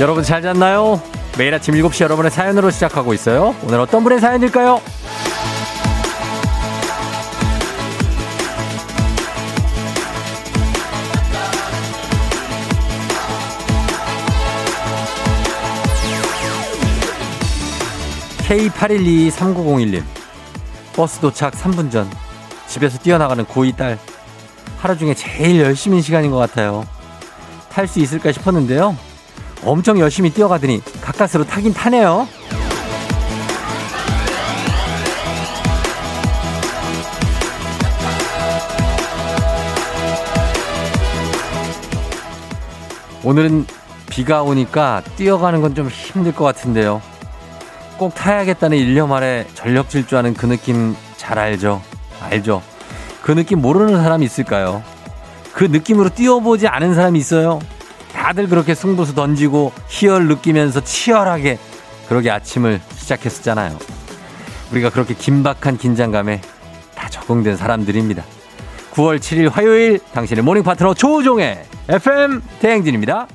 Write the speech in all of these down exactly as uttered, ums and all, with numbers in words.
여러분 잘 잤나요? 매일 아침 일곱 시 여러분의 사연으로 시작하고 있어요. 오늘 어떤 분의 사연일까요? 케이 팔일이 삼구공일님 버스 도착 삼 분 전 집에서 뛰어나가는 고이 딸, 하루 중에 제일 열심인 시간인 것 같아요. 탈 수 있을까 싶었는데요, 엄청 열심히 뛰어가더니 가까스로 타긴 타네요. 오늘은 비가 오니까 뛰어가는 건 좀 힘들 것 같은데요, 꼭 타야겠다는 일념 아래 전력 질주하는 그 느낌 잘 알죠? 알죠? 그 느낌 모르는 사람이 있을까요? 그 느낌으로 뛰어보지 않은 사람이 있어요? 다들 그렇게 승부수 던지고 희열 느끼면서 치열하게 그러게 아침을 시작했었잖아요. 우리가 그렇게 긴박한 긴장감에 다 적응된 사람들입니다. 구월 칠일 화요일, 당신의 모닝 파트너 조우종의 에프엠 대행진입니다.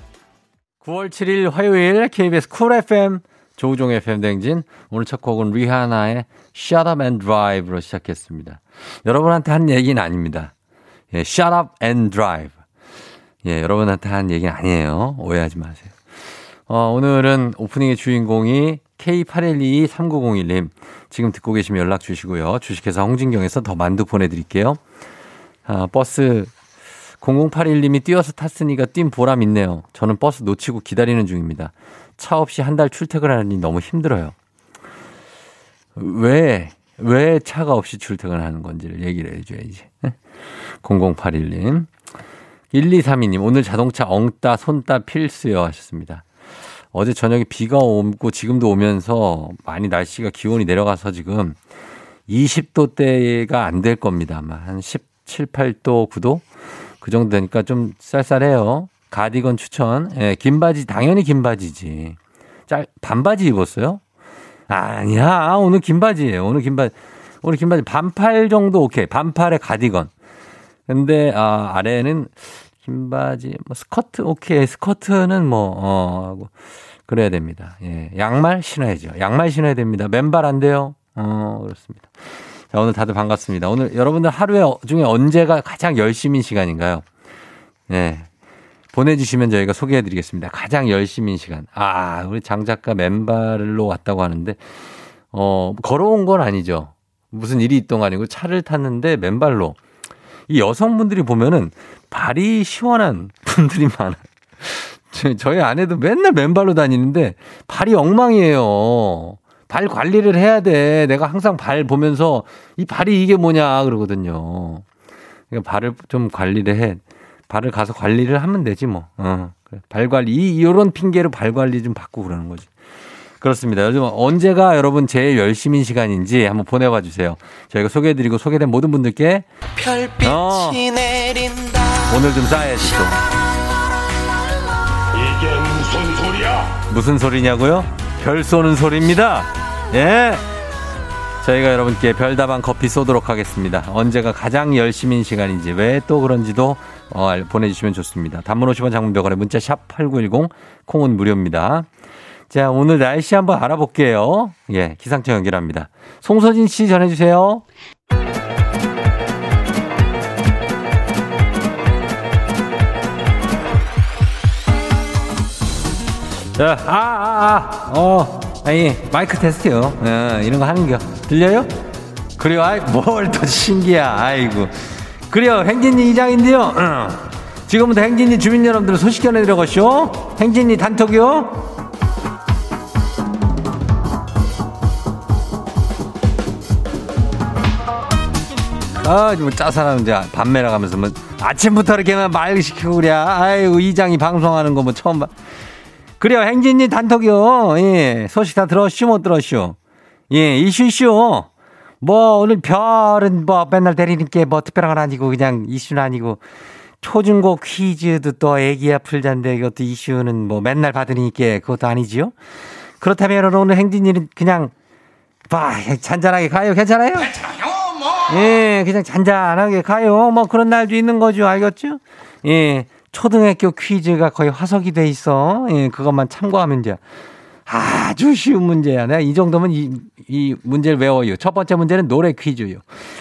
구월 칠일 화요일 케이비에스 쿨 에프엠 조우종의 에프엠 대행진. 오늘 첫 곡은 리하나의 Shut Up and Drive로 시작했습니다. 여러분한테 한 얘기는 아닙니다. 예, Shut Up and Drive. 예, 여러분한테 한 얘기는 아니에요. 오해하지 마세요. 어, 오늘은 오프닝의 주인공이 케이 팔일이 삼구공일님. 지금 듣고 계시면 연락 주시고요. 주식회사 홍진경에서 더 만두 보내드릴게요. 아, 버스 공공팔일님이 뛰어서 탔으니까 뛴 보람 있네요. 저는 버스 놓치고 기다리는 중입니다. 차 없이 한 달 출퇴근하니 너무 힘들어요. 왜, 왜 차가 없이 출퇴근하는 건지를 얘기를 해줘야지. 공공팔일님. 일이삼이님. 오늘 자동차 엉따 손따 필수요 하셨습니다. 어제 저녁에 비가 오고 지금도 오면서 많이 날씨가 기온이 내려가서 지금 이십 도대가 안 될 겁니다. 아마 한 십칠, 팔도, 구도 그 정도 되니까 좀 쌀쌀해요. 가디건 추천. 예, 긴 바지, 당연히 긴 바지지. 짤, 반바지 입었어요? 아니야. 오늘 긴 바지예요. 오늘 긴 바지. 오늘 긴 바지. 반팔 정도 오케이. 반팔에 가디건. 근데, 아, 아래는 긴 바지, 뭐, 스커트, 오케이. 스커트는 뭐, 어, 하고, 그래야 됩니다. 예. 양말 신어야죠. 양말 신어야 됩니다. 맨발 안 돼요. 어, 그렇습니다. 자, 오늘 다들 반갑습니다. 오늘 여러분들 하루에 중에 언제가 가장 열심인 시간인가요? 예. 보내주시면 저희가 소개해드리겠습니다. 가장 열심인 시간. 아, 우리 장 작가 맨발로 왔다고 하는데, 어, 걸어온 건 아니죠. 무슨 일이 있던 거 아니고 차를 탔는데 맨발로. 이 여성분들이 보면은 발이 시원한 분들이 많아요. 저희 아내도 맨날 맨발로 다니는데 발이 엉망이에요. 발 관리를 해야 돼. 내가 항상 발 보면서 이 발이 이게 뭐냐 그러거든요. 그러니까 발을 좀 관리를 해. 발을 가서 관리를 하면 되지 뭐. 어. 발 관리, 이, 이런 핑계로 발 관리 좀 받고 그러는 거지. 그렇습니다. 요즘 언제가 여러분 제일 열심인 시간인지 한번 보내봐 주세요. 저희가 소개해드리고 소개된 모든 분들께 별빛이 어, 내린다. 오늘 좀 쌓아야지 또. 이게 무슨 소리야? 무슨 소리냐고요? 별 쏘는 소리입니다. 예. 저희가 여러분께 별다방 커피 쏘도록 하겠습니다. 언제가 가장 열심인 시간인지, 왜 또 그런지도 어, 보내주시면 좋습니다. 단문 오십 원, 장문 백 원에 문자 샵 팔구일공, 콩은 무료입니다. 자, 오늘 날씨 한번 알아볼게요. 예, 기상청 연결합니다. 송서진 씨 전해주세요. 자, 아, 아, 아, 어, 아니, 마이크 테스트요. 어, 이런 거 하는 겨. 들려요? 그래요, 아이, 뭘 또 신기야, 아이고. 그래요, 행진이 이장인데요. 응. 지금부터 행진이 주민 여러분들 소식 전해드려가시오. 행진이 단톡이요. 아, 뭐 짜사람 이제 밤매라 가면서 뭐 아침부터 이렇게만 말 시키고 그래. 아이고, 이장이 방송하는 거 뭐 처음 봐. 그래요, 행진이 단톡이요. 예, 소식 다 들었슈, 못 들었슈? 예, 이슈쇼. 뭐 오늘 별은 뭐 맨날 대리님께 뭐 특별한 건 아니고 그냥 이슈는 아니고, 초중고 퀴즈도 또 애기야 풀잔데 이것도 이슈는 뭐 맨날 받으니까 그것도 아니지요. 그렇다면 오늘 행진이는 그냥 봐 잔잔하게 가요. 괜찮아요? 괜찮아요. 예, 그냥 잔잔하게 가요. 뭐 그런 날도 있는 거죠. 알겠죠? 예, 초등학교 퀴즈가 거의 화석이 돼 있어. 예, 그것만 참고하면 이제 아주 쉬운 문제야. 내가 이 정도면 이, 이 문제를 외워요. 첫 번째 문제는 노래 퀴즈요.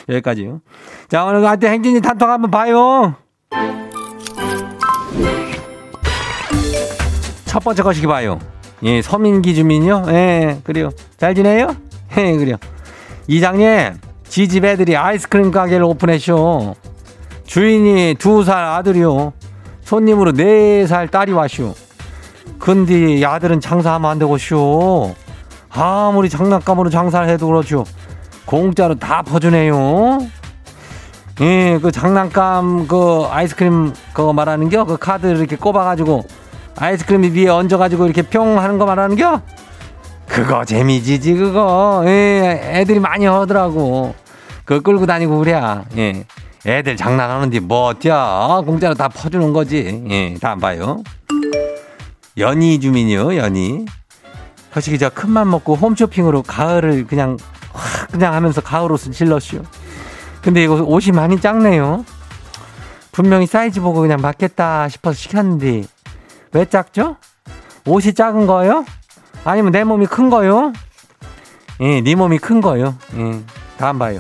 여기까지요. 자, 오늘 한테 행진이 단톡 한번 봐요. 첫 번째 거시기 봐요. 예, 서민기 주민이요. 예, 그래요. 잘 지내요? 예, 그래요. 이장님, 지집 애들이 아이스크림 가게를 오픈했쇼. 주인이 두 살 아들이요. 손님으로 네 살 딸이 와쇼. 근데 아들은 장사하면 안 되고쇼. 아무리 장난감으로 장사를 해도 그렇죠. 공짜로 다 퍼주네요. 예, 그 장난감 그 아이스크림 그거 말하는겨? 그 카드 이렇게 꼽아가지고 아이스크림 위에 얹어가지고 이렇게 뿅 하는 거 말하는겨? 그거 재미지지 그거. 예, 애들이 많이 하더라고. 그거 끌고 다니고 그래야. 예, 애들 장난하는데 뭐 어때야. 공짜로 다 퍼주는 거지. 예, 다 안 봐요. 연희 주민이요, 연희. 솔직히 저 큰맘 먹고 홈쇼핑으로 가을을 그냥 확 그냥 하면서 가을 옷을 질렀슈. 근데 이거 옷이 많이 작네요. 분명히 사이즈 보고 그냥 맞겠다 싶어서 시켰는데 왜 작죠? 옷이 작은 거요? 아니면 내 몸이 큰 거요? 예, 네 몸이 큰 거요. 예, 다 안 봐요.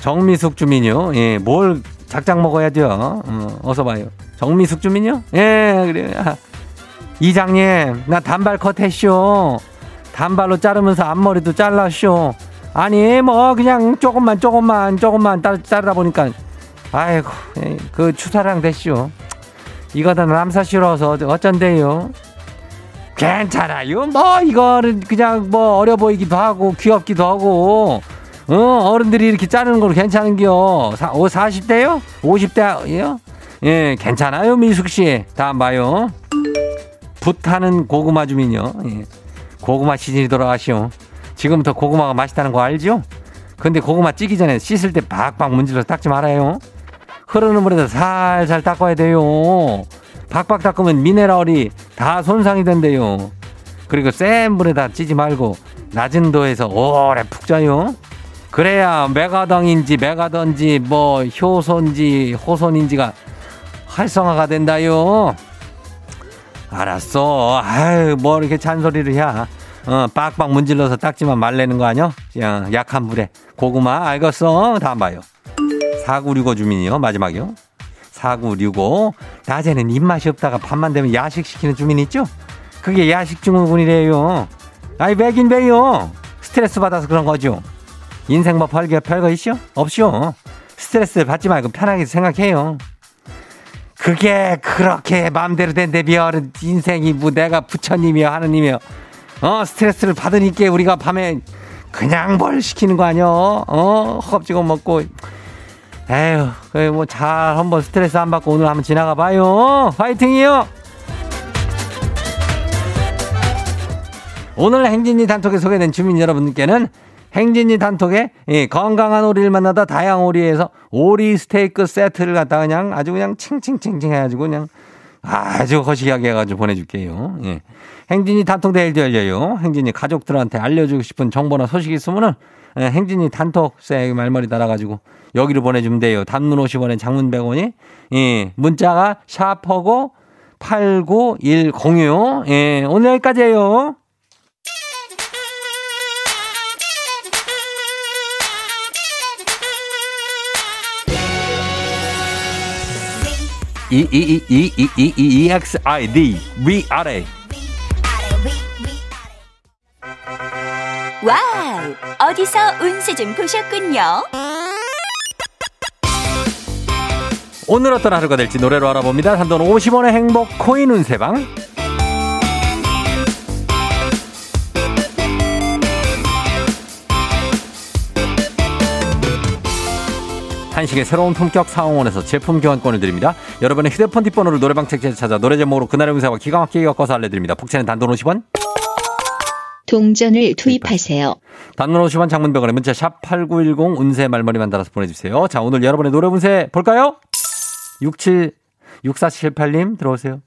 정미숙 주민이요. 예, 뭘 작작 먹어야 돼요. 어, 어서 봐요. 정미숙 주민이요? 예, 그래요. 이장님, 나 단발 컷 했쇼. 단발로 자르면서 앞머리도 잘랐쇼. 아니 뭐 그냥 조금만 조금만 조금만 자르다 보니까 아이고 그 추사랑 됐쇼. 이거 다 남사 싫어서 어쩐대요. 괜찮아요. 뭐 이거는 그냥 뭐 어려 보이기도 하고 귀엽기도 하고. 어, 어른들이 이렇게 자르는 걸 괜찮은겨. 사십 대요? 오십 대요? 예, 괜찮아요 미숙씨. 다 안 봐요. 붓하는 고구마 주민요. 예. 고구마 시즌이 돌아가시오. 지금부터 고구마가 맛있다는 거 알죠? 근데 고구마 찌기 전에 씻을 때 박박 문질러서 닦지 말아요. 흐르는 물에서 살살 닦아야 돼요. 박박 닦으면 미네랄이 다 손상이 된대요. 그리고 센 물에다 찌지 말고 낮은 도에서 오래 푹 자요. 그래야 메가덩인지 메가던지 뭐 효소인지 호손인지가 활성화가 된다요. 알았어. 아유, 뭐 이렇게 잔소리를 해. 어, 빡빡 문질러서 닦지만 말라는 거 아니야? 그냥 약한 물에. 고구마, 알겠어. 다음 봐요. 사구육오 주민이요. 마지막이요. 사구육오. 낮에는 입맛이 없다가 밤만 되면 야식시키는 주민 있죠? 그게 야식증후군이래요. 아이, 왜긴 왜요? 스트레스 받아서 그런 거죠. 인생 뭐 벌게 별거 있쇼? 없쇼. 스트레스 받지 말고 편하게 생각해요. 그게 그렇게 마음대로 된대며 인생이 뭐 내가 부처님이여 하느님이여. 어, 스트레스를 받으니까 우리가 밤에 그냥 뭘 시키는 거 아니여. 어, 허겁지겁 먹고. 에휴, 그래 뭐 잘 한번 스트레스 안 받고 오늘 한번 지나가 봐요. 화이팅이요. 오늘 행진이 단톡에 소개된 주민 여러분께는 행진이 단톡에 건강한 오리를 만나다 다양 오리에서 오리 스테이크 세트를 갖다 그냥 아주 그냥 칭칭칭칭 해가지고 그냥 아주 거시기하게 해가지고 보내줄게요. 예. 행진이 단톡 대회도 열려요. 행진이 가족들한테 알려주고 싶은 정보나 소식이 있으면은 행진이 단톡 세 말머리 달아가지고 여기로 보내주면 돼요. 단문 오십 원에 장문 백 원이 예. 문자가 샤퍼고 팔구일공이요. 예. 오늘 여기까지예요. E E E E E E EXID 위아래. 와우, 어디서 운세 좀 보셨군요. 오늘 어떤 하루가 될지 노래로 알아봅니다. 단돈 오십 원의 행복 코인 운세방. 한식의 새로운 품격 사홍원에서 제품 교환권을 드립니다. 여러분의 휴대폰 뒷번호를 노래방 책자에 찾아 노래 제목으로 그날의 운세와 기가 막히게 엮어서 알려드립니다. 복채는 단돈 오십 원. 동전을 투입하세요. 단돈 오십 원 장문병원에 문자 샵팔구일공 운세 말머리만 달아서 보내주세요. 자, 오늘 여러분의 노래 운세 볼까요? 육사칠팔 님 들어오세요.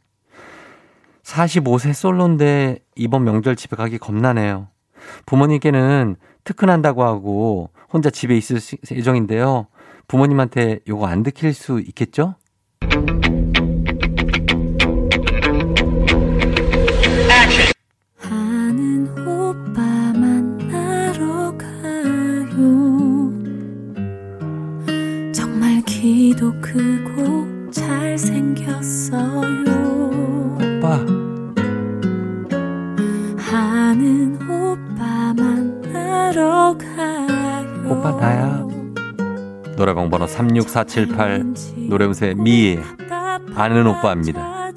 마흔다섯 세 솔로인데 이번 명절 집에 가기 겁나네요. 부모님께는 특훈한다고 하고 혼자 집에 있을 예정인데요. 부모님한테 요거 안 들킬 수 있겠죠? 나는 오빠 만나러 가요. 오빠 나야. 노래방 번호 삼육사칠팔 노래운세 미의 아는 오빠입니다.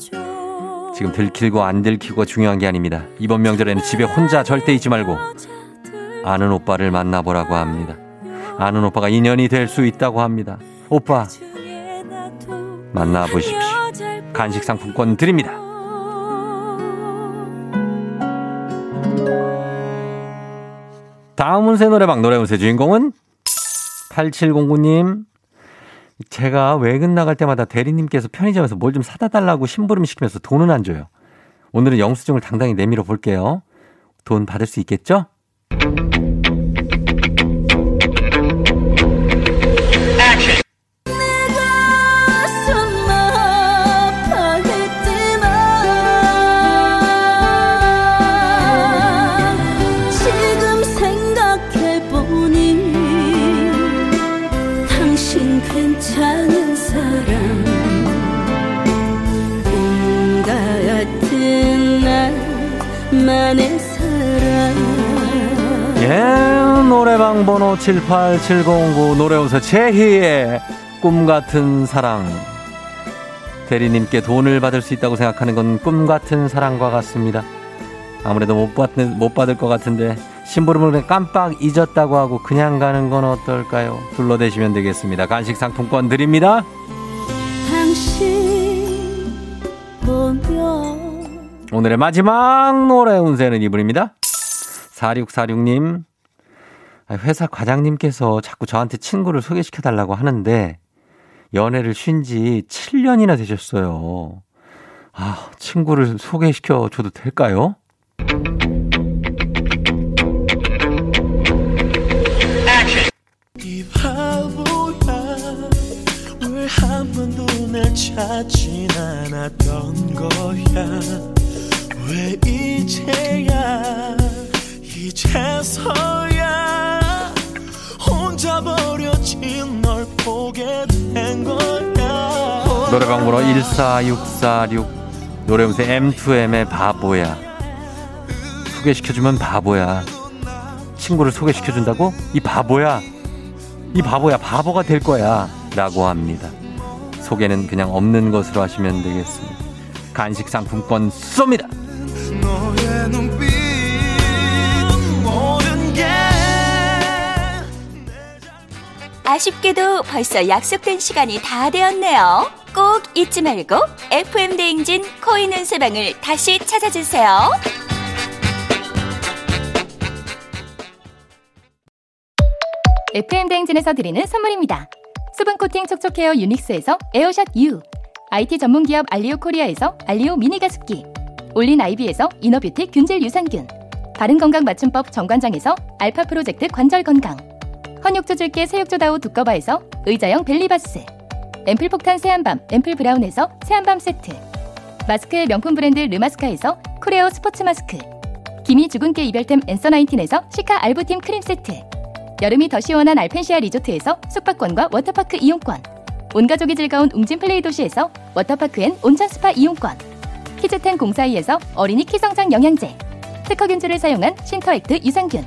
지금 들키고 안 들키고가 중요한 게 아닙니다. 이번 명절에는 집에 혼자 절대 있지 말고 아는 오빠를 만나보라고 합니다. 아는 오빠가 인연이 될 수 있다고 합니다. 오빠 만나보십시오. 간식 상품권 드립니다. 다음 운세 노래방 노래운세 주인공은 팔칠공구 님. 제가 외근 나갈 때마다 대리님께서 편의점에서 뭘 좀 사다 달라고 심부름 시키면서 돈은 안 줘요. 오늘은 영수증을 당당히 내밀어 볼게요. 돈 받을 수 있겠죠? 예, 노래방 번호 칠팔칠공구 노래운세 제희의 꿈같은 사랑. 대리님께 돈을 받을 수 있다고 생각하는 건 꿈같은 사랑과 같습니다. 아무래도 못, 받, 못 받을 것 같은데 심부름을 깜빡 잊었다고 하고 그냥 가는 건 어떨까요? 둘러대시면 되겠습니다. 간식 상품권 드립니다. 당신 보며 오늘의 마지막 노래 운세는 이분입니다. 사육사육 님. 회사 과장님께서 자꾸 저한테 친구를 소개시켜달라고 하는데 연애를 쉰 지 칠 년이나 되셨어요. 아, 친구를 소개시켜줘도 될까요? 이 바보야 왜 한 번도 날 찾진 않았던 거야. 왜 이제야 이제서야 혼자 버려진 널 보게 된 거야. 노래방 번호 일사육사육 노래운세 엠투엠의 바보야. 소개시켜주면 바보야. 친구를 소개시켜준다고? 이 바보야 이 바보야 바보가 될 거야 라고 합니다. 소개는 그냥 없는 것으로 하시면 되겠습니다. 간식 상품권 쏩니다. 너의 눈빛 모든 게 아쉽게도 벌써 약속된 시간이 다 되었네요. 꼭 잊지 말고 에프엠 대행진 코인 운세방을 다시 찾아주세요. 에프엠 대행진에서 드리는 선물입니다. 수분 코팅 촉촉헤어 유닉스에서 에어샷 U, 아이티 전문기업 알리오 코리아에서 알리오 미니 가습기, 올린 아이비에서 이너뷰티 균질 유산균, 바른건강 맞춤법 정관장에서 알파 프로젝트 관절건강, 헌육조 줄게 새육조다오 두꺼바에서 의자형 벨리바스, 앰플폭탄 새한밤 앰플 브라운에서 새한밤 세트, 마스크의 명품 브랜드 르마스카에서 쿠레오 스포츠 마스크, 기미 주근깨 이별템 앤서나인틴에서 시카 알부틴 크림 세트, 여름이 더 시원한 알펜시아 리조트에서 숙박권과 워터파크 이용권, 온가족이 즐거운 웅진 플레이 도시에서 워터파크 앤 온천 스파 이용권, 키즈텐 공사이에서 어린이 키성장 영양제, 특허균주를 사용한 신터액트 유산균,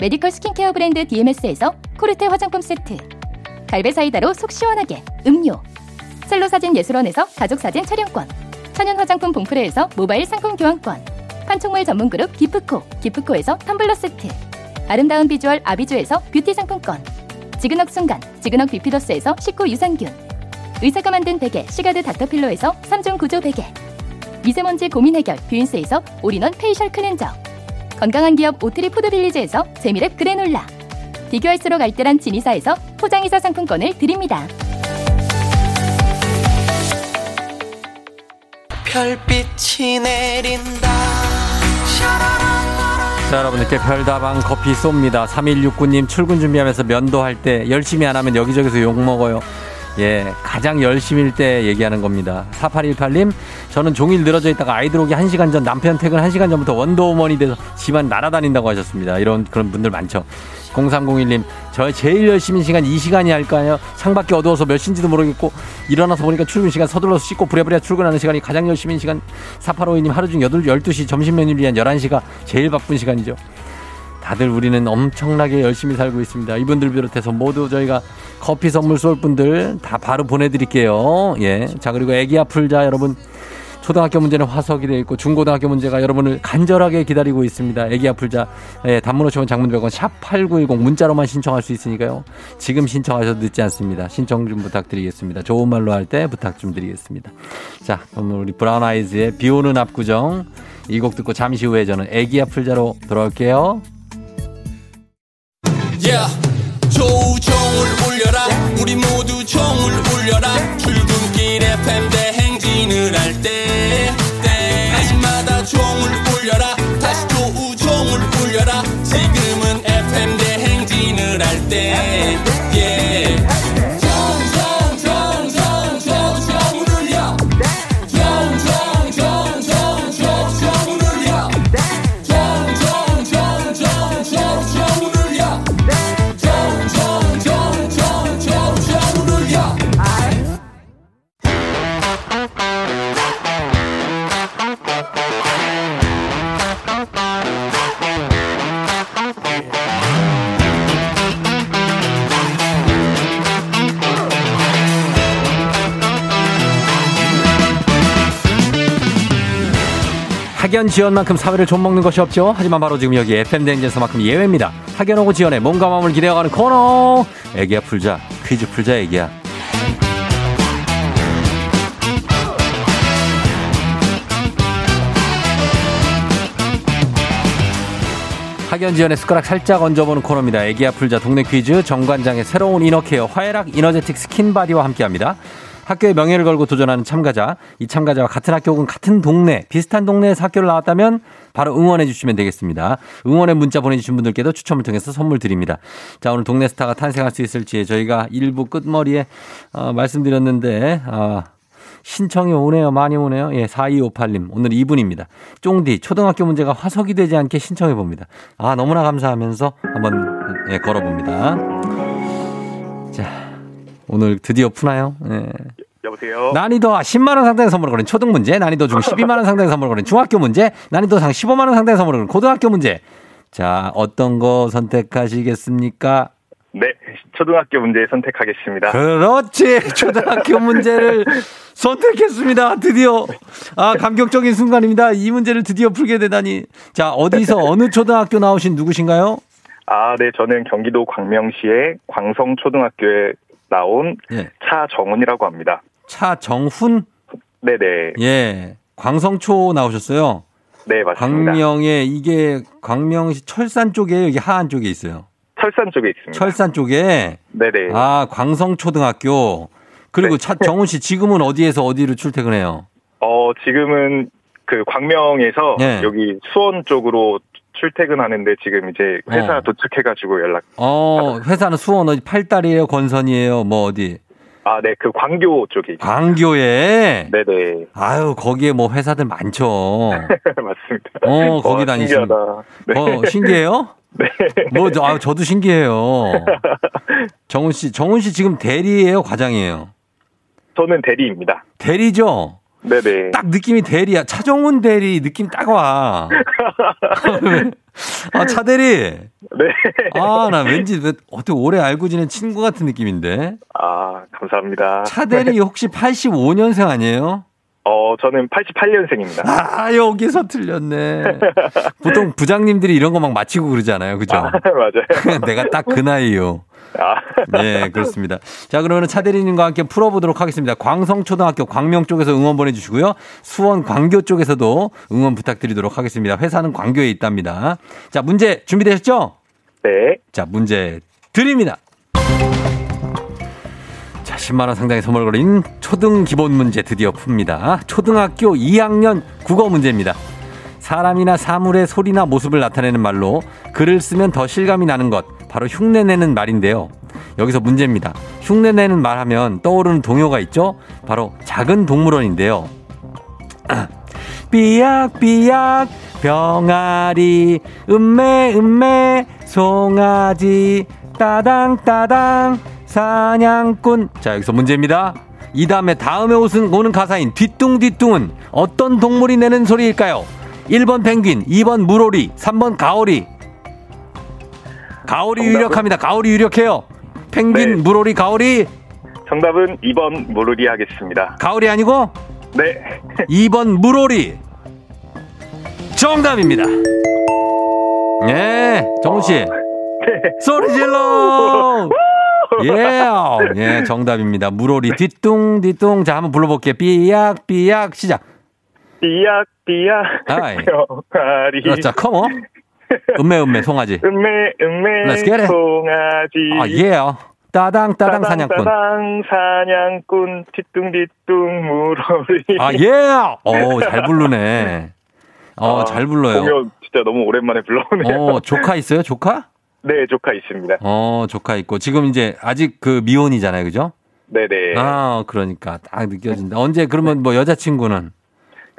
메디컬 스킨케어 브랜드 디엠에스에서 코르테 화장품 세트, 갈베 사이다로 속 시원하게 음료, 셀로사진 예술원에서 가족사진 촬영권, 천연화장품 봉프레에서 모바일 상품 교환권, 판촉물 전문 그룹 기프코 기프코에서 텀블러 세트, 아름다운 비주얼 아비주에서 뷰티 상품권, 지그넉 순간 지그넉 비피더스에서 식후 유산균, 의사가 만든 베개 시가드 닥터필로에서 삼중 구조 베개, 미세먼지 고민 해결 뷰인스에서 올인원 페이셜 클렌저, 건강한 기업 오트리 푸드빌리지에서 재미랩 그래놀라, 비교할수록 알뜰한 진이사에서 포장이사 상품권을 드립니다. 별빛이 내린다 샤라라 자, 여러분들께 별다방 커피 쏩니다. 삼일육구 님 출근 준비하면서 면도할 때 열심히 안 하면 여기저기서 욕먹어요. 예, 가장 열심일 때 얘기하는 겁니다. 사팔일팔 님, 저는 종일 늘어져 있다가 아이들 오기 한 시간 전, 남편 퇴근 한 시간 전부터 원더우먼이 돼서 집안 날아다닌다고 하셨습니다. 이런 그런 분들 많죠. 공삼공일 님, 저의 제일 열심인 시간 이 시간이 할까요? 창밖에 어두워서 몇 시인지도 모르겠고 일어나서 보니까 출근 시간 서둘러서 씻고 부랴부랴 출근하는 시간이 가장 열심인 시간. 사팔오이 님, 하루 중 여덟, 열두 시 점심 메뉴를 위한 열한 시가 제일 바쁜 시간이죠. 다들 우리는 엄청나게 열심히 살고 있습니다. 이분들 비롯해서 모두 저희가 커피 선물 쏠 분들 다 바로 보내드릴게요. 예. 자, 그리고 애기야 풀자 여러분. 초등학교 문제는 화석이 되어 있고 중고등학교 문제가 여러분을 간절하게 기다리고 있습니다. 애기야 풀자. 예, 단문호초원 장문백원 샵팔구일공 문자로만 신청할 수 있으니까요. 지금 신청하셔도 늦지 않습니다. 신청 좀 부탁드리겠습니다. 좋은 말로 할 때 부탁 좀 드리겠습니다. 자, 오늘 우리 브라운 아이즈의 비오는 압구정 이 곡 듣고 잠시 후에 저는 애기야 풀자로 돌아올게요. Yeah. 조우종을 울려라. 우리 모두 종을 울려라. 출근길 에프엠 대행진을 할 때 때마다 종을 울려라. 다시 조우종을 울려라. 지금은 에프엠 대행진을 할 때 yeah. 학연 지연만큼 사회를 좀먹는 것이 없죠. 하지만 바로 지금 여기 에프엠 대행진에서만큼 예외입니다. 학연 오고 지연의 몸과 마음을 기대어가는 코너. 애기야 풀자. 퀴즈 풀자 애기야. 학연 지연의 숟가락 살짝 얹어보는 코너입니다. 애기야 풀자 동네 퀴즈. 정관장의 새로운 이너케어 화해락 이너제틱 스킨바디와 함께합니다. 학교의 명예를 걸고 도전하는 참가자, 이 참가자와 같은 학교 혹은 같은 동네, 비슷한 동네에서 학교를 나왔다면 바로 응원해 주시면 되겠습니다. 응원의 문자 보내주신 분들께도 추첨을 통해서 선물 드립니다. 자, 오늘 동네 스타가 탄생할 수 있을지 저희가 일부 끝머리에 어, 말씀드렸는데 어, 신청이 오네요. 많이 오네요. 예, 사이오팔 님 오늘 이분입니다. 쫑디 초등학교 문제가 화석이 되지 않게 신청해 봅니다. 아, 너무나 감사하면서 한번 예, 걸어봅니다. 자. 오늘 드디어 푸나요? 네. 여보세요? 난이도 십만 원 상당의 선물을 거는 초등 문제, 난이도 중 십이만 원 상당의 선물을 거는 중학교 문제, 난이도 상 십오만 원 상당의 선물을 거는 고등학교 문제. 자, 어떤 거 선택하시겠습니까? 네, 초등학교 문제 선택하겠습니다. 그렇지, 초등학교 문제를 선택했습니다. 드디어. 아, 감격적인 순간입니다. 이 문제를 드디어 풀게 되다니. 자, 어디서 어느 초등학교 나오신 누구신가요? 아, 네, 저는 경기도 광명시의 광성초등학교에 나온 예. 차정훈이라고 합니다. 차정훈? 네네. 예, 광성초 나오셨어요. 네, 맞습니다. 광명에 이게 광명시 철산 쪽에 여기 하안 쪽에 있어요. 철산 쪽에 있습니다. 철산 쪽에. 네네. 아, 광성초등학교. 그리고 네. 차정훈 씨 지금은 어디에서 어디로 출퇴근해요? 어, 지금은 그 광명에서 예. 여기 수원 쪽으로. 출퇴근하는데 지금 이제 회사 어. 도착해가지고 연락. 어, 회사는 수원 어디 팔달이에요, 권선이에요, 뭐 어디? 아, 네, 그 광교 쪽에. 광교에. 네네. 아유, 거기에 뭐 회사들 많죠. 맞습니다. 어, 거기 다니시는. 네. 어, 신기해요? 네. 뭐, 아, 저도 신기해요. 정훈 씨, 정훈 씨 지금 대리예요, 과장이에요? 저는 대리입니다. 대리죠. 네네. 딱 느낌이 대리야. 차정훈 대리 느낌 딱 와. 아, 차 대리. 네. 아, 나 왠지 어떻게 오래 알고 지낸 친구 같은 느낌인데. 아, 감사합니다. 차 대리 혹시 팔십오 년생 아니에요? 어, 저는 팔십팔 년생입니다. 아, 여기서 틀렸네. 보통 부장님들이 이런 거 막 맞히고 그러잖아요. 그죠? 아, 맞아요. 내가 딱 그 나이요. 아. 네, 그렇습니다. 자, 그러면 차 대리님과 함께 풀어보도록 하겠습니다. 광성초등학교 광명 쪽에서 응원 보내주시고요. 수원 광교 쪽에서도 응원 부탁드리도록 하겠습니다. 회사는 광교에 있답니다. 자, 문제 준비되셨죠? 네. 자, 문제 드립니다. 자, 십만 원 상당의 선물 걸린 초등 기본 문제 드디어 풉니다. 초등학교 이 학년 국어 문제입니다. 사람이나 사물의 소리나 모습을 나타내는 말로 글을 쓰면 더 실감이 나는 것, 바로 흉내내는 말인데요. 여기서 문제입니다. 흉내내는 말하면 떠오르는 동요가 있죠? 바로 작은 동물원인데요. 삐약삐약 병아리, 음메 음메 송아지, 따당 따당 사냥꾼. 자, 여기서 문제입니다. 이 다음에 다음에 오는 가사인 뒤뚱뒤뚱은 어떤 동물이 내는 소리일까요? 일 번 펭귄, 이 번 물오리, 삼 번 가오리. 가오리 정답은? 유력합니다. 가오리 유력해요. 펭귄, 네. 물오리, 가오리. 정답은 이 번 물오리 하겠습니다. 가오리 아니고? 네. 이 번 물오리. 정답입니다. 예, 정우 씨. 소리 질러. 예, 예, 정답입니다. 물오리 뒤뚱 뒤뚱. 자, 한번 불러볼게요. 삐약 삐약 시작. 삐약 삐약. 아이. 병아리. 그렇죠. 컴온. 음메 음메 송아지. 음메 음메 송아지. 아, 예요. 따당 따당 사냥꾼. 따당 사냥꾼 뒤뚱 뒤뚱 물오리. 아, 예. 오, 잘 부르네. 어, 아, 잘 불러요. 공연 진짜 너무 오랜만에 불러오네요. 어, 조카 있어요? 조카? 네, 조카 있습니다. 어, 조카 있고. 지금 이제 아직 그 미혼이잖아요. 그죠? 네네. 아, 그러니까. 딱 느껴진다. 언제 그러면 뭐 여자친구는?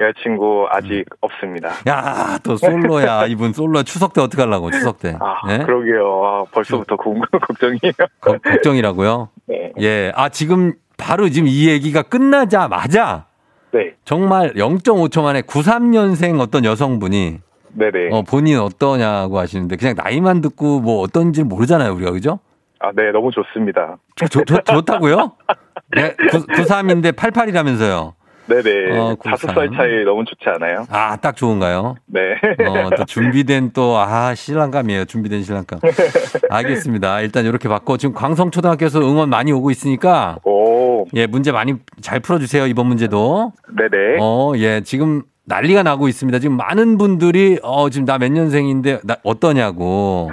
여자친구 아직 음. 없습니다. 야, 또 솔로야. 이분 솔로야. 추석 때 어떡하려고, 추석 때. 아, 네? 그러게요. 아, 벌써부터 궁금, 걱정이에요. 거, 걱정이라고요? 네. 예. 아, 지금 바로 지금 이 얘기가 끝나자마자. 네. 정말 영 점 오 초 만에 구십삼 년생 어떤 여성분이. 네네. 어, 본인 어떠냐고 하시는데, 그냥 나이만 듣고 뭐 어떤지 모르잖아요, 우리가. 그죠? 아, 네, 너무 좋습니다. 조, 조, 좋다고요? 네, 구십삼인데 팔십팔이라면서요? 네네. 어, 다섯 살 차이 너무 좋지 않아요? 아, 딱 좋은가요? 네. 어, 또 준비된 또, 아, 신랑감이에요. 준비된 신랑감. 알겠습니다. 일단 이렇게 받고, 지금 광성초등학교에서 응원 많이 오고 있으니까. 오. 예, 문제 많이 잘 풀어주세요. 이번 문제도. 네네. 어, 예, 지금. 난리가 나고 있습니다. 지금 많은 분들이 어 지금 나 몇 년생인데 나 어떠냐고.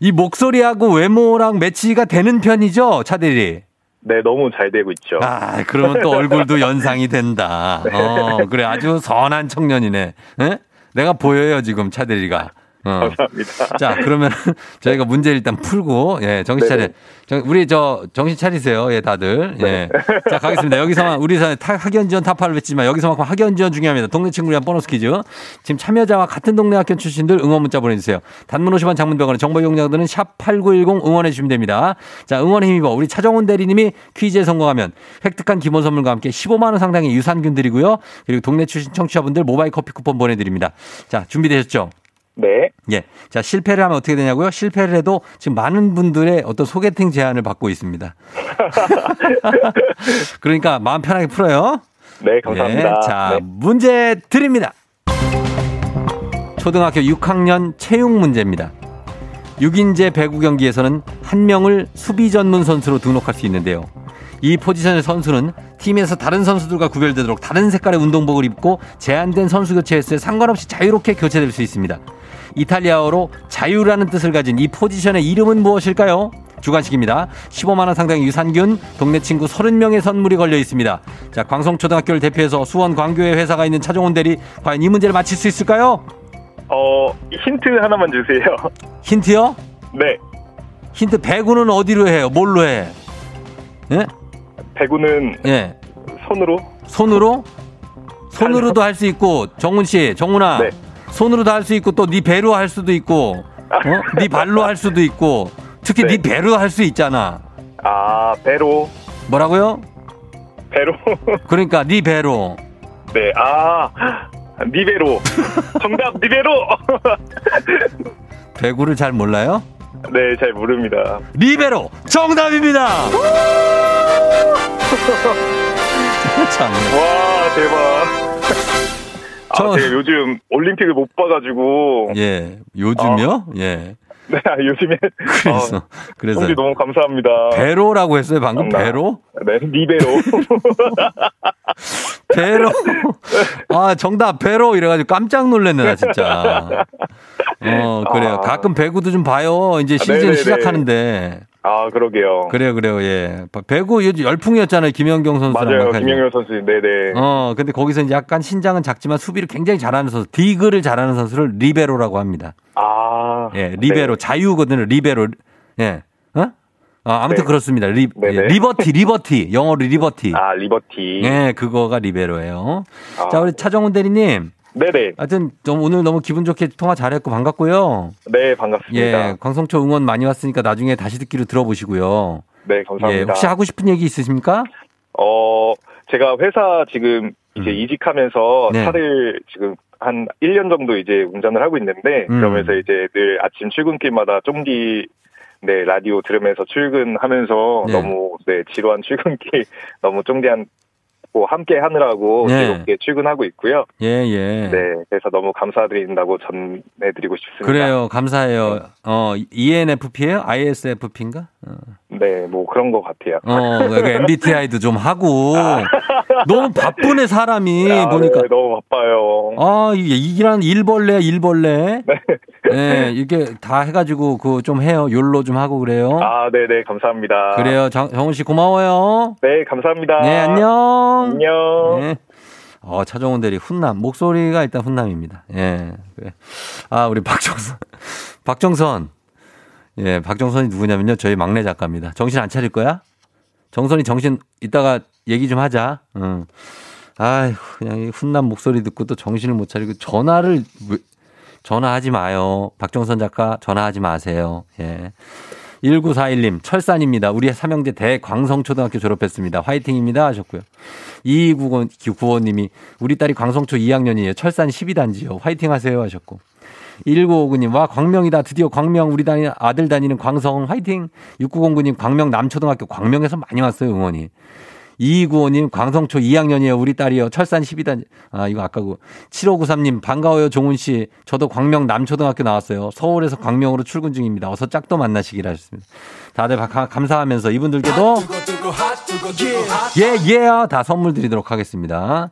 이 목소리하고 외모랑 매치가 되는 편이죠, 차대리? 네, 너무 잘 되고 있죠. 아, 그러면 또 얼굴도 연상이 된다. 어, 그래, 아주 선한 청년이네. 에? 내가 보여요 지금 차대리가. 어. 감사합니다. 자, 그러면 저희가 문제 일단 풀고, 예, 정신 차려. 정, 우리 저 정신 차리세요, 예, 다들. 예. 자, 가겠습니다. 여기서만 우리서 학연지원 타파를 했지만 여기서만큼 학연지원 중요합니다. 동네 친구를 위한 보너스 퀴즈. 지금 참여자와 같은 동네 학교 출신들 응원 문자 보내주세요. 단문 오십 원, 장문 백 원의 정보 용량들은 샵 팔구일공 응원해 주시면 됩니다. 자, 응원에 힘입어 우리 차정훈 대리님이 퀴즈에 성공하면 획득한 기본 선물과 함께 십오만 원 상당의 유산균 드리고요. 그리고 동네 출신 청취자분들 모바일 커피 쿠폰 보내드립니다. 자, 준비되셨죠? 네. 예. 자, 실패를 하면 어떻게 되냐고요? 실패를 해도 지금 많은 분들의 어떤 소개팅 제안을 받고 있습니다. 그러니까 마음 편하게 풀어요. 네, 감사합니다. 예, 자, 네. 문제 드립니다. 초등학교 육 학년 체육 문제입니다. 육 인제 배구 경기에서는 한 명을 수비 전문 선수로 등록할 수 있는데요. 이 포지션의 선수는 팀에서 다른 선수들과 구별되도록 다른 색깔의 운동복을 입고 제한된 선수 교체 횟수에 상관없이 자유롭게 교체될 수 있습니다. 이탈리아어로 자유라는 뜻을 가진 이 포지션의 이름은 무엇일까요? 주관식입니다. 십오만 원 상당의 유산균, 동네 친구 삼십 명의 선물이 걸려 있습니다. 자, 광성초등학교를 대표해서 수원 광교에 회사가 있는 차종원 대리, 과연 이 문제를 맞힐 수 있을까요? 어, 힌트 하나만 주세요. 힌트요? 네. 힌트, 배구는 어디로 해요? 뭘로 해? 네? 배구는 예. 손으로 손으로 손으로도 할 수 있고, 정훈 씨, 정훈아, 네. 손으로도 할 수 있고 또 네 배로 할 수도 있고, 어? 네 발로 할 수도 있고, 특히 네, 네 배로 할 수 있잖아. 아, 배로 뭐라고요? 배로. 그러니까 네 배로. 네, 아, 네 배로. 정답, 네 배로. 배구를 잘 몰라요? 네, 잘 모릅니다. 리베로 정답입니다. 참. 와, 대박. 아, 저... 제가 요즘 올림픽을 못 봐가지고. 예, 요즘요? 아, 예. 네, 요즘에. 그래서 아, 그래서. 형님 너무 감사합니다. 배로라고 했어요 방금. 감사합니다. 배로? 네, 리베로. 배로. 아, 정답 배로 이래가지고 깜짝 놀랐네 나 진짜. 어, 그래요. 아... 가끔 배구도 좀 봐요. 이제 시즌 아, 시작하는데. 아, 그러게요. 그래요, 그래요, 예. 배구 열풍이었잖아요, 김연경 선수. 맞아요, 김연경 선수, 네네. 어, 근데 거기서 이제 약간 신장은 작지만 수비를 굉장히 잘하는 선수, 디그를 잘하는 선수를 리베로라고 합니다. 아. 예, 리베로. 네. 자유거든요, 리베로. 예. 어? 아, 아무튼 네. 그렇습니다. 리, 예, 리버티, 리버티. 영어로 리버티. 아, 리버티. 예, 그거가 리베로예요. 아. 자, 우리 차정훈 대리님. 네네. 하여튼, 좀 오늘 너무 기분 좋게 통화 잘했고 반갑고요. 네, 반갑습니다. 예, 강성초 응원 많이 왔으니까 나중에 다시 듣기로 들어보시고요. 네, 감사합니다. 예, 혹시 하고 싶은 얘기 있으십니까? 어, 제가 회사 지금 이제 음. 이직하면서 네. 차를 지금 한 일 년 정도 이제 운전을 하고 있는데, 음. 그러면서 이제 늘 아침 출근길마다 쫑디 네, 라디오 들으면서 출근하면서 네. 너무 네, 지루한 출근길, 너무 쫑디한 함께 하느라고 예. 즐겁게 출근하고 있고요. 예예. 예. 네, 그래서 너무 감사드린다고 전해드리고 싶습니다. 그래요, 감사해요. 네. 어, 이엔에프피예요? 아이에스에프피인가? 어. 네, 뭐 그런 것 같아요. 어, 엠비티아이도 좀 하고 아. 너무 바쁘네 사람이 아, 보니까. 네, 너무 바빠요. 아, 이란 일벌레 일벌레. 네. 네, 이렇게 다 해가지고 그 좀 해요. 욜로 좀 하고 그래요. 아, 네, 네, 감사합니다. 그래요, 정, 정훈 씨 고마워요. 네, 감사합니다. 네, 안녕. 안녕. 네. 어, 차정훈 대리 훈남 목소리가 일단 훈남입니다. 예. 그래. 아, 우리 박정선, 박정선, 예, 박정선이 누구냐면요, 저희 막내 작가입니다. 정신 안 차릴 거야? 정선이 정신 이따가 얘기 좀 하자. 응. 아휴, 그냥 이 훈남 목소리 듣고 또 정신을 못 차리고 전화를 왜, 전화하지 마요. 박정선 작가 전화하지 마세요. 예. 일구사일님, 철산입니다. 우리 삼형제 대광성초등학교 졸업했습니다. 화이팅입니다. 하셨고요. 이이구오님이 우리 딸이 광성초 이 학년이에요. 철산 십이 단지요. 화이팅 하세요. 하셨고. 일구오구님, 와, 광명이다. 드디어 광명, 우리 다니, 아들 다니는 광성. 화이팅. 육구공구님, 광명 남초등학교 광명에서 많이 왔어요. 응원이. 이이구오님, 광성초 이 학년이에요. 우리 딸이요. 철산 십이 단지. 아, 이거 아까고. 칠오구삼님, 반가워요. 종훈씨. 저도 광명 남초등학교 나왔어요. 서울에서 광명으로 출근 중입니다. 어서 짝도 만나시길 하셨습니다. 다들 가, 감사하면서 이분들께도 예, 예, 다 선물 드리도록 하겠습니다.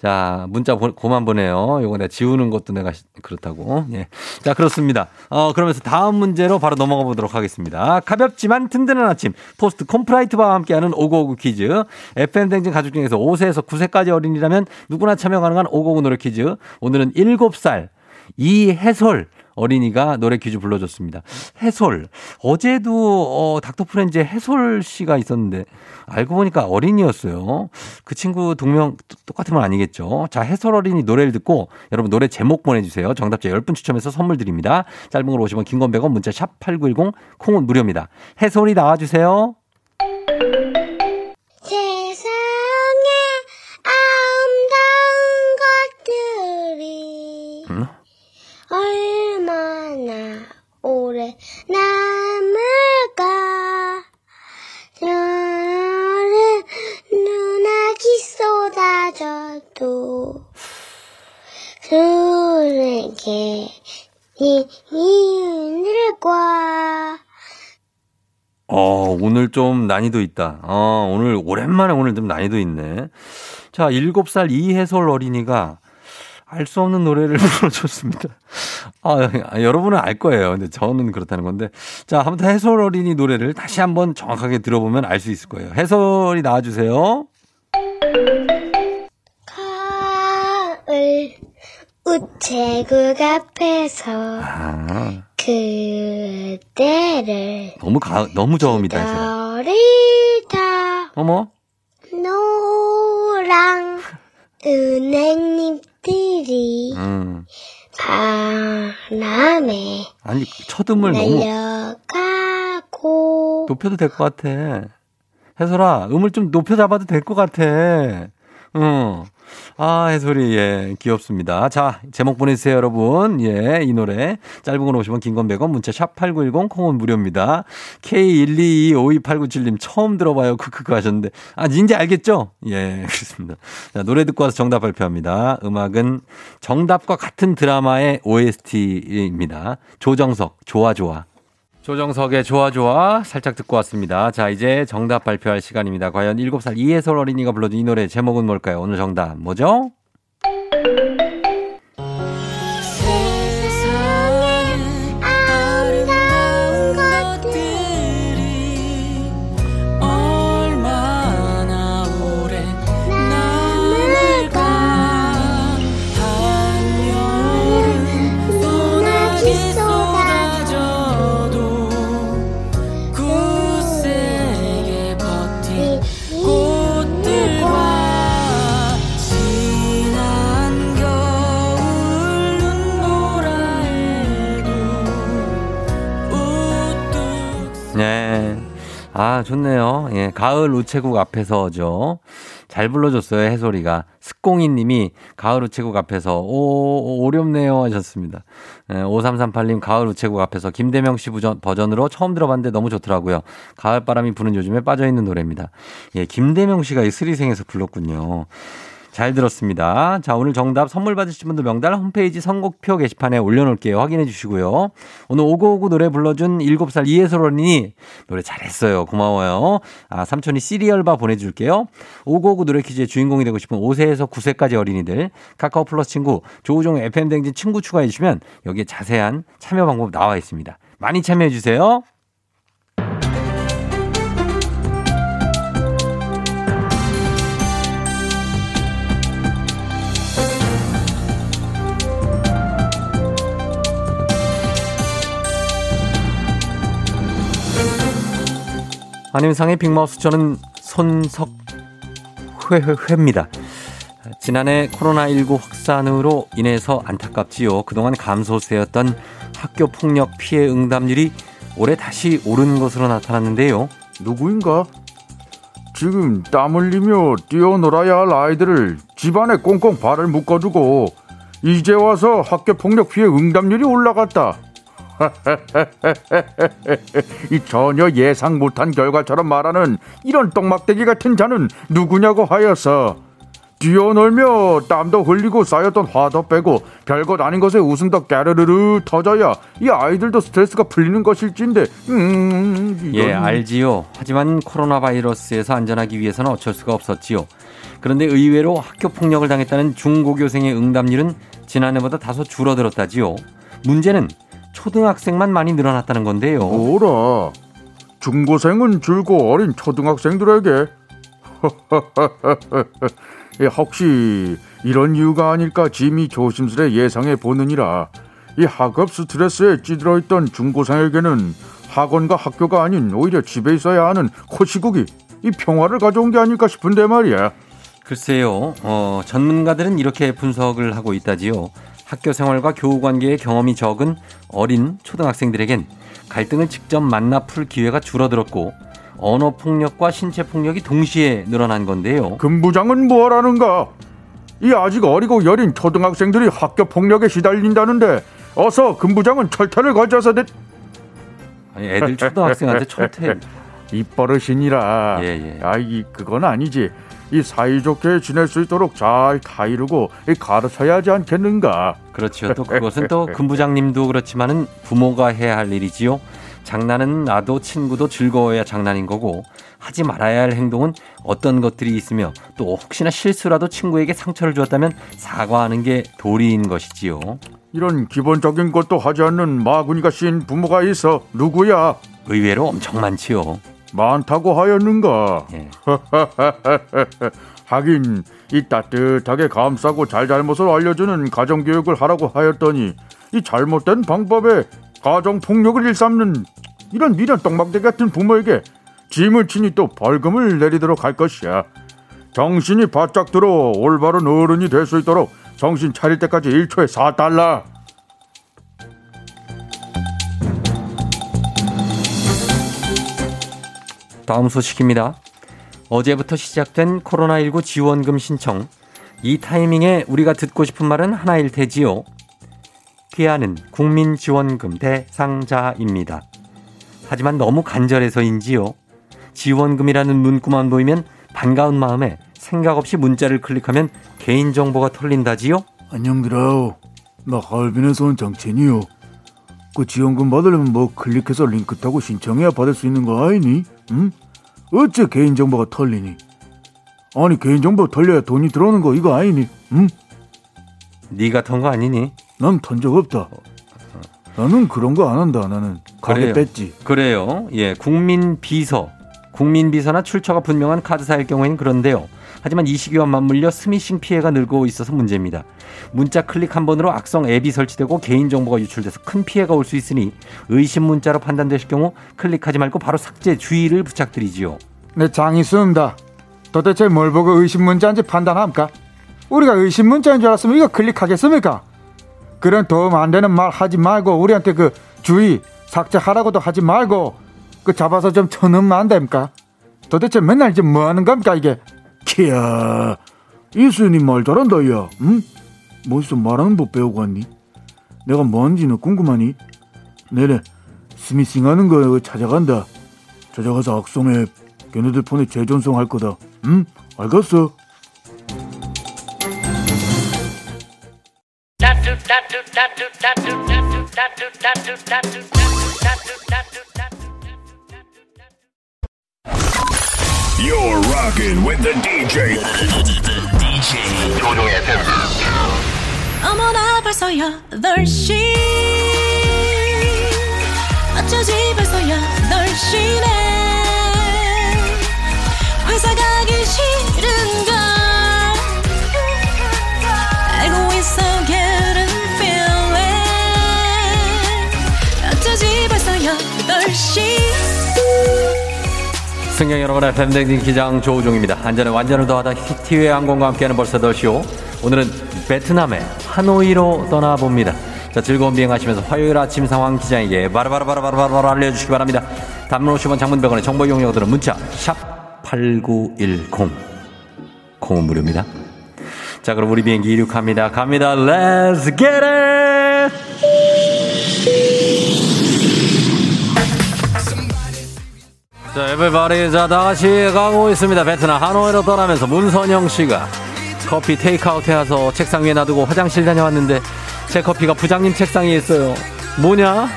자, 문자 보, 고만 보내요. 요거 내가 지우는 것도 내가 그렇다고. 예. 자, 그렇습니다. 어, 그러면서 다음 문제로 바로 넘어가 보도록 하겠습니다. 가볍지만 든든한 아침. 포스트 콤프라이트 바와 함께하는 오구오구 퀴즈. 에프엠 댕진 가족 중에서 오 세에서 구 세까지 어린이라면 누구나 참여 가능한 오구오구 노래 퀴즈. 오늘은 일곱 살 이해솔 어린이가 노래 퀴즈 불러줬습니다. 해솔. 어제도 어, 닥터프렌즈에 해솔 씨가 있었는데 알고 보니까 어린이였어요. 그 친구 동명 똑같은 건 아니겠죠. 자, 해솔 어린이 노래를 듣고 여러분 노래 제목 보내주세요. 정답자 열 분 추첨해서 선물 드립니다. 짧은 걸 오시면 긴 건 백 원 문자 샵 팔구일공 콩은 무료입니다. 해솔이 나와주세요. 세상의 아름다운 것들이 음? 얼마나 오래 남을까? 너는 눈앞이 쏟아져도 그에게 네 힘들과. 어, 오늘 좀 난이도 있다. 어, 오늘 오랜만에 오늘 좀 난이도 있네. 자, 일곱 살 이해솔 어린이가 알 수 없는 노래를 불러줬습니다. 아, 여러분은 알 거예요. 근데 저는 그렇다는 건데. 자, 아무튼 해솔 어린이 노래를 다시 한번 정확하게 들어보면 알 수 있을 거예요. 해솔이 나와주세요. 가을 우체국 앞에서 아. 그대를 너무 가 너무 저음이다. 기다리다. 어머. 노랑 은행잎 들이 음. 바람에 아니 첫음을 너무 내려가고 높여도 될 것 같아. 해솔아, 음을 좀 높여 잡아도 될 것 같아. 응. 아, 해솔이 예 귀엽습니다. 자, 제목 보내주세요 여러분. 예, 이 노래 짧은 건 오십 원, 긴 건 백 원, 문자 샵 팔구일공 콩은 무료입니다. 케이 일이이오이팔구칠님 처음 들어봐요. 크크크 하셨는데 아 이제 알겠죠? 예, 그렇습니다. 자, 노래 듣고 와서 정답 발표합니다. 음악은 정답과 같은 드라마의 오에스티입니다. 조정석 좋아 좋아. 조정석의 좋아 좋아 살짝 듣고 왔습니다. 자, 이제 정답 발표할 시간입니다. 과연 일곱 살 이해솔 어린이가 불러준 이 노래 제목은 뭘까요? 오늘 정답 뭐죠? 세상에 아름다운 것들이 아, 좋네요. 예, 가을 우체국 앞에서죠. 잘 불러줬어요, 해소리가. 습공이 님이 가을 우체국 앞에서, 오, 어렵네요 하셨습니다. 예, 오삼삼팔 님 가을 우체국 앞에서 김대명 씨 버전, 버전으로 처음 들어봤는데 너무 좋더라고요. 가을 바람이 부는 요즘에 빠져있는 노래입니다. 예, 김대명 씨가 이 스리생에서 불렀군요. 잘 들었습니다. 자, 오늘 정답 선물 받으신 분들 명단 홈페이지 선곡표 게시판에 올려놓을게요. 확인해 주시고요. 오늘 오구오구 노래 불러준 일곱 살 이혜솔언니 노래 잘했어요. 고마워요. 아, 삼촌이 시리얼바 보내줄게요. 오구오구 노래 퀴즈의 주인공이 되고 싶은 오 세에서 구 세까지 어린이들 카카오 플러스 친구 조우종 에프엠 댕진 친구 추가해 주시면 여기에 자세한 참여 방법 나와 있습니다. 많이 참여해 주세요. 안녕상의 빅마우스, 저는 손석회입니다. 지난해 코로나십구 확산으로 인해서 안타깝지요. 그동안 감소세였던 학교폭력 피해 응답률이 올해 다시 오른 것으로 나타났는데요. 누구인가? 지금 땀 흘리며 뛰어놀아야 할 아이들을 집안에 꽁꽁 발을 묶어주고 이제 와서 학교폭력 피해 응답률이 올라갔다. 이 전혀 예상 못한 결과처럼 말하는 이런 똥막대기 같은 자는 누구냐고 하여서 뛰어놀며 땀도 흘리고 쌓였던 화도 빼고 별것 아닌 것에 웃음도 깨르르르 터져야 이 아이들도 스트레스가 풀리는 것일진데. 음, 이건... 예, 알지요. 하지만 코로나 바이러스에서 안전하기 위해서는 어쩔 수가 없었지요. 그런데 의외로 학교 폭력을 당했다는 중고교생의 응답률은 지난해보다 다소 줄어들었다지요. 문제는 초등학생만 많이 늘어났다는 건데요. 뭐라? 중고생은 줄고 어린 초등학생들에게? 혹시 이런 이유가 아닐까 짐이 조심스레 예상해 보느니라. 이 학업 스트레스에 찌들어 있던 중고생에게는 학원과 학교가 아닌 오히려 집에 있어야 하는 코시국이 이 평화를 가져온 게 아닐까 싶은데 말이야. 글쎄요. 어, 전문가들은 이렇게 분석을 하고 있다지요. 학교 생활과 교우 관계의 경험이 적은 어린 초등학생들에겐 갈등을 직접 만나 풀 기회가 줄어들었고 언어 폭력과 신체 폭력이 동시에 늘어난 건데요. 금부장은 뭐라는가? 이 아직 어리고 여린 초등학생들이 학교 폭력에 시달린다는데 어서 금부장은 철퇴를 거져서 내... 아니, 애들 초등학생한테 철퇴... 입버릇이니라. 예, 예. 아, 이 그건 아니지. 이 사이좋게 지낼 수 있도록 잘 다이루고 가르쳐야 하지 않겠는가. 그렇죠. 또 그것은 또 금부장님도 그렇지만은 부모가 해야 할 일이지요. 장난은 나도 친구도 즐거워야 장난인 거고 하지 말아야 할 행동은 어떤 것들이 있으며 또 혹시나 실수라도 친구에게 상처를 주었다면 사과하는 게 도리인 것이지요. 이런 기본적인 것도 하지 않는 마구니가 씌인 부모가 있어 누구야? 의외로 엄청 많지요. 많다고 하였는가? 예. 하긴 이 따뜻하게 감싸고 잘잘못을 알려주는 가정교육을 하라고 하였더니 이 잘못된 방법에 가정폭력을 일삼는 이런 미련 똥막대 같은 부모에게 짐을 치니 또 벌금을 내리도록 할 것이야. 정신이 바짝 들어 올바른 어른이 될 수 있도록 정신 차릴 때까지 일 초에 사 달러. 다음 소식입니다. 어제부터 시작된 코로나십구 지원금 신청. 이 타이밍에 우리가 듣고 싶은 말은 하나일 테지요. 귀하는 국민지원금 대상자입니다. 하지만 너무 간절해서인지요. 지원금이라는 문구만 보이면 반가운 마음에 생각 없이 문자를 클릭하면 개인정보가 털린다지요. 안녕들아오. 나 하얼빈에서 온 장첸이요. 그 지원금 받으려면 뭐 클릭해서 링크 타고 신청해야 받을 수 있는 거 아니니? 응? 어째 개인정보가 털리니? 아니 개인정보 털려야 돈이 들어오는 거 이거 아니니? 응? 네가 턴 거 아니니? 난 턴 적 없다. 나는 그런 거 안 한다. 나는 가게 뺐지. 그래요. 예, 국민비서. 국민비서나 출처가 분명한 카드사일 경우에는 그런데요. 하지만 이 시기와 맞물려 스미싱 피해가 늘고 있어서 문제입니다. 문자 클릭 한 번으로 악성 앱이 설치되고 개인정보가 유출돼서 큰 피해가 올 수 있으니 의심 문자로 판단되실 경우 클릭하지 말고 바로 삭제 주의를 부탁드리지요. 내 장이 씁니다. 도대체 뭘 보고 의심 문자인지 판단합니까? 우리가 의심 문자인 줄 알았으면 이거 클릭하겠습니까? 그런 도움 안 되는 말 하지 말고 우리한테 그 주의 삭제하라고도 하지 말고 그 잡아서 좀 쳐넣으면 안 됩니까? 도대체 맨날 지금 뭐 하는 겁니까 이게? 키야, 이순이 말 잘한다야. 응? 멋있어 말하는 법 배우고 왔니? 내가 뭐하는지는 궁금하니? 내래 스미싱하는 거 찾아간다. 찾아가서 악성해. 걔네들 폰에 재전송할 거다. 응? 알겠어. You're rocking with the 디제이. 디제이 조우종의 에프엠. 어머나 벌써야 널씨 어쩌지 벌써야 널씨네 회사 가기 싫은걸 알고 있어 getting feeling 어쩌지 벌써야 널씨. 승객 여러분, 에프엠 댕진 기장 조우종입니다. 안전에 완전을 더하다 티웨이 항공과 함께하는 벌써 더쇼. 오늘은 베트남의 하노이로 떠나봅니다. 자, 즐거운 비행하시면서 화요일 아침 상황 기장에게 바로바로바로바로바로 알려주시기 바랍니다. 단문 오십 원, 장문 백 원의 정보 이용료들은 문자 샵 팔구일공, 공은 무료입니다. 자, 그럼 우리 비행기 이륙합니다. 갑니다. Let's get it! 자, 에브리바디, 자, 다 같이 가고 있습니다. 베트남 하노이로 떠나면서 문선영 씨가 커피 테이크아웃 해와서 책상 위에 놔두고 화장실 다녀왔는데 제 커피가 부장님 책상 위에 있어요. 뭐냐?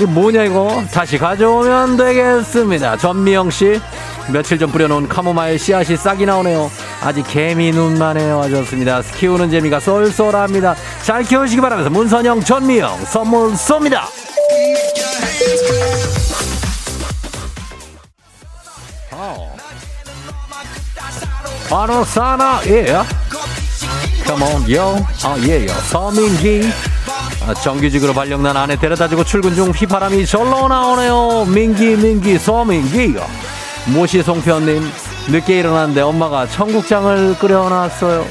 이거 뭐냐 이거? 다시 가져오면 되겠습니다. 전미영 씨, 며칠 전 뿌려놓은 카모마일 씨앗이 싹이 나오네요. 아직 개미 눈만 해요 하셨습니다. 키우는 재미가 쏠쏠합니다. 잘 키우시기 바라면서 문선영, 전미영 선물 쏩니다. 바로 사나 예, come on yo, 아 예요. 서민기 정규직으로 발령난 아내 데려다주고 출근 중 휘파람이 절로 나오네요. 민기 민기 서민기. 모시송편님, 늦게 일어났는데 엄마가 청국장을 끓여놨어요.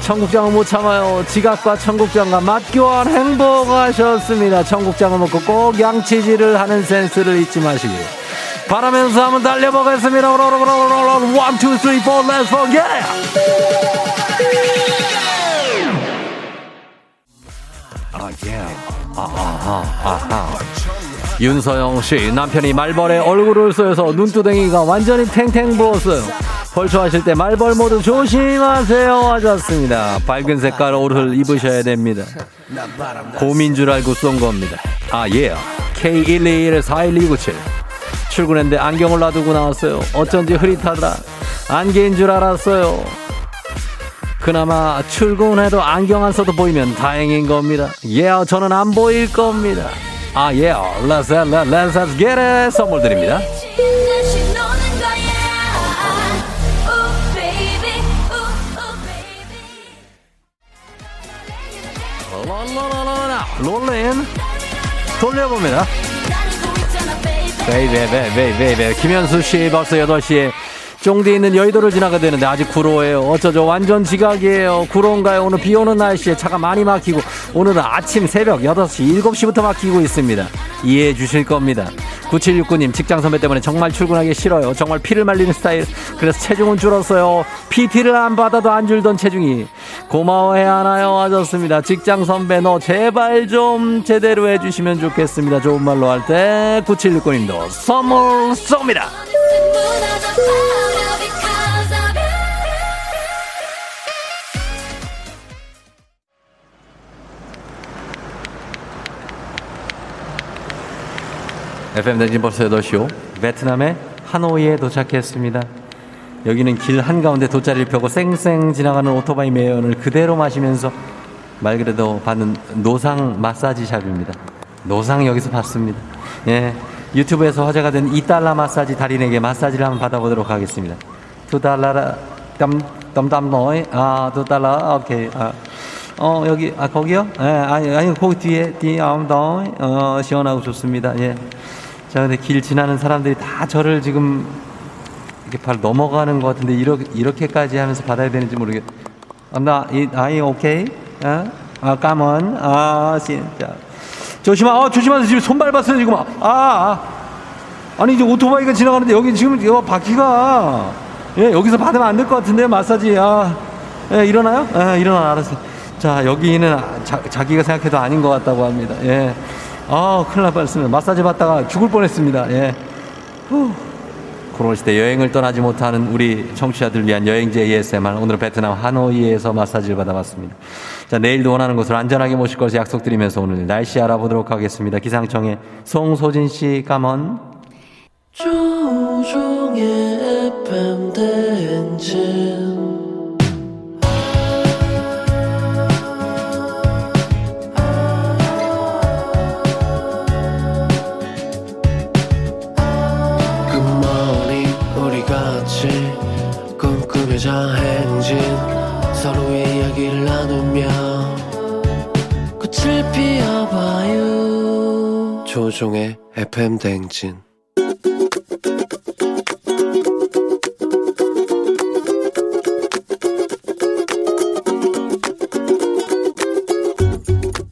청국장은 못 참아요. 지갑과 청국장과 맛교환 행복하셨습니다. 청국장을 먹고 꼭 양치질을 하는 센스를 잊지 마시고요. 바라면서 한번 달려보겠습니다. 일, 이, 삼, 사, let's go, yeah! 아, yeah. 아, 아, 아, 아. 윤서영씨, 남편이 말벌에 얼굴을 쏘여서 눈두덩이가 완전히 탱탱 부었어요. 벌초하실 때 말벌 모두 조심하세요 하셨습니다. 밝은 색깔 옷을 입으셔야 됩니다. 곰인 줄 알고 쏜 겁니다. 아, yeah. 케이 일이일 사일이구칠 출근했는데 안경을 놔두고 나왔어요. 어쩐지 흐릿하더라. 안개인 줄 알았어요. 그나마 출근해도 안경 안 써도 보이면 다행인 겁니다. 예, yeah, 저는 안 보일 겁니다. 아, 예, yeah. let's, let's, let's, let's get it. 선물 드립니다. 롤린 돌려봅니다. 베이베 베이베 베이베. 김현수씨, 벌써 여덟 시에 쫑디 있는 여의도를 지나가야 되는데 아직 구로예요. 어쩌죠, 완전 지각이에요. 구로인가요? 오늘 비오는 날씨에 차가 많이 막히고 오늘은 아침 새벽 여덟 시 일곱 시부터 막히고 있습니다. 이해해 주실 겁니다. 구칠육구 님, 직장 선배 때문에 정말 출근하기 싫어요. 정말 피를 말리는 스타일. 그래서 체중은 줄었어요. 피티를 안 받아도 안 줄던 체중이 고마워해야 하나요 하셨습니다. 직장 선배, 너 제발 좀 제대로 해주시면 좋겠습니다. 좋은 말로 할 때 구칠육구 님도 선물 쏩니다. 에프엠 대진 벌써 여덟 시요. 베트남의 하노이에 도착했습니다. 여기는 길 한가운데 돗자리를 펴고 쌩쌩 지나가는 오토바이 매연을 그대로 마시면서 말 그대로 받는 노상 마사지 샵입니다. 노상 여기서 받습니다. 예, 유튜브에서 화제가 된 이 달러 마사지 달인에게 마사지를 한번 받아보도록 하겠습니다. 이 달러 땀땀땀노이 아 이 달러 오케이. 아. 어 여기 아 거기요? 예, 아니 아니 거기 뒤에 뒤 아무도 어 시원하고 좋습니다. 예. 자, 근데 길 지나는 사람들이 다 저를 지금 이렇게 발 넘어가는 것 같은데 이렇게 이렇게까지 하면서 받아야 되는지 모르겠. 나 이 아이 오케이. 아, 아 까먼. 아, 진짜. 조심하. 어, 조심하세요. 지금 손 밟았어요, 지금. 아, 아. 아니 이제 오토바이가 지나가는데 여기 지금 여 바퀴가 예, 여기서 받으면 안 될 것 같은데 마사지. 아, 예, 일어나요? 예, 일어나. 알았어. 자, 여기는 자, 자기가 생각해도 아닌 것 같다고 합니다. 예. 아, 큰일 날 뻔했습니다. 마사지 받다가 죽을 뻔했습니다. 예. 후. 코로나 시대 여행을 떠나지 못하는 우리 청취자들 위한 여행지 에이에스엠알, 오늘은 베트남 하노이에서 마사지를 받아봤습니다. 자, 내일도 원하는 곳으로 안전하게 모실 것을 약속드리면서 오늘 날씨 알아보도록 하겠습니다. 기상청의 송소진 씨, 까먼 조종의 에프엠 대행진. 꿈꾸며자 행진, 서로의 이야기를 나누며 꽃을 피워봐요. 조종의 에프엠 대행진.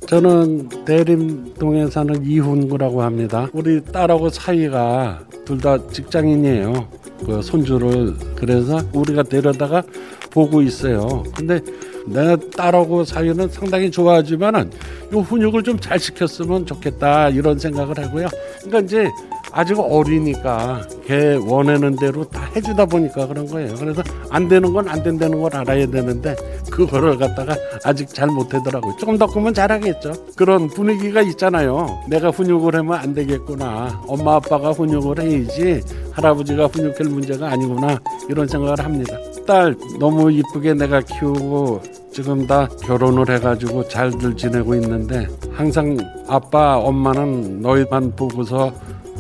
저는 대림동에 사는 이훈구라고 합니다. 우리 딸하고 사이가 둘 다 직장인이에요. 그 손주를. 그래서 우리가 데려다가 보고 있어요. 근데 내 딸하고 사이는 상당히 좋아하지만은 요 훈육을 좀 잘 시켰으면 좋겠다 이런 생각을 하고요. 그러니까 이제 아직 어리니까 걔 원하는 대로 다 해주다 보니까 그런 거예요. 그래서 안 되는 건 안 된다는 걸 알아야 되는데 그거를 갖다가 아직 잘 못하더라고요. 조금 더 크면 잘하겠죠. 그런 분위기가 있잖아요. 내가 훈육을 하면 안 되겠구나. 엄마 아빠가 훈육을 해야지 할아버지가 훈육할 문제가 아니구나 이런 생각을 합니다. 딸 너무 이쁘게 내가 키우고 지금 다 결혼을 해가지고 잘들 지내고 있는데 항상 아빠 엄마는 너희만 보고서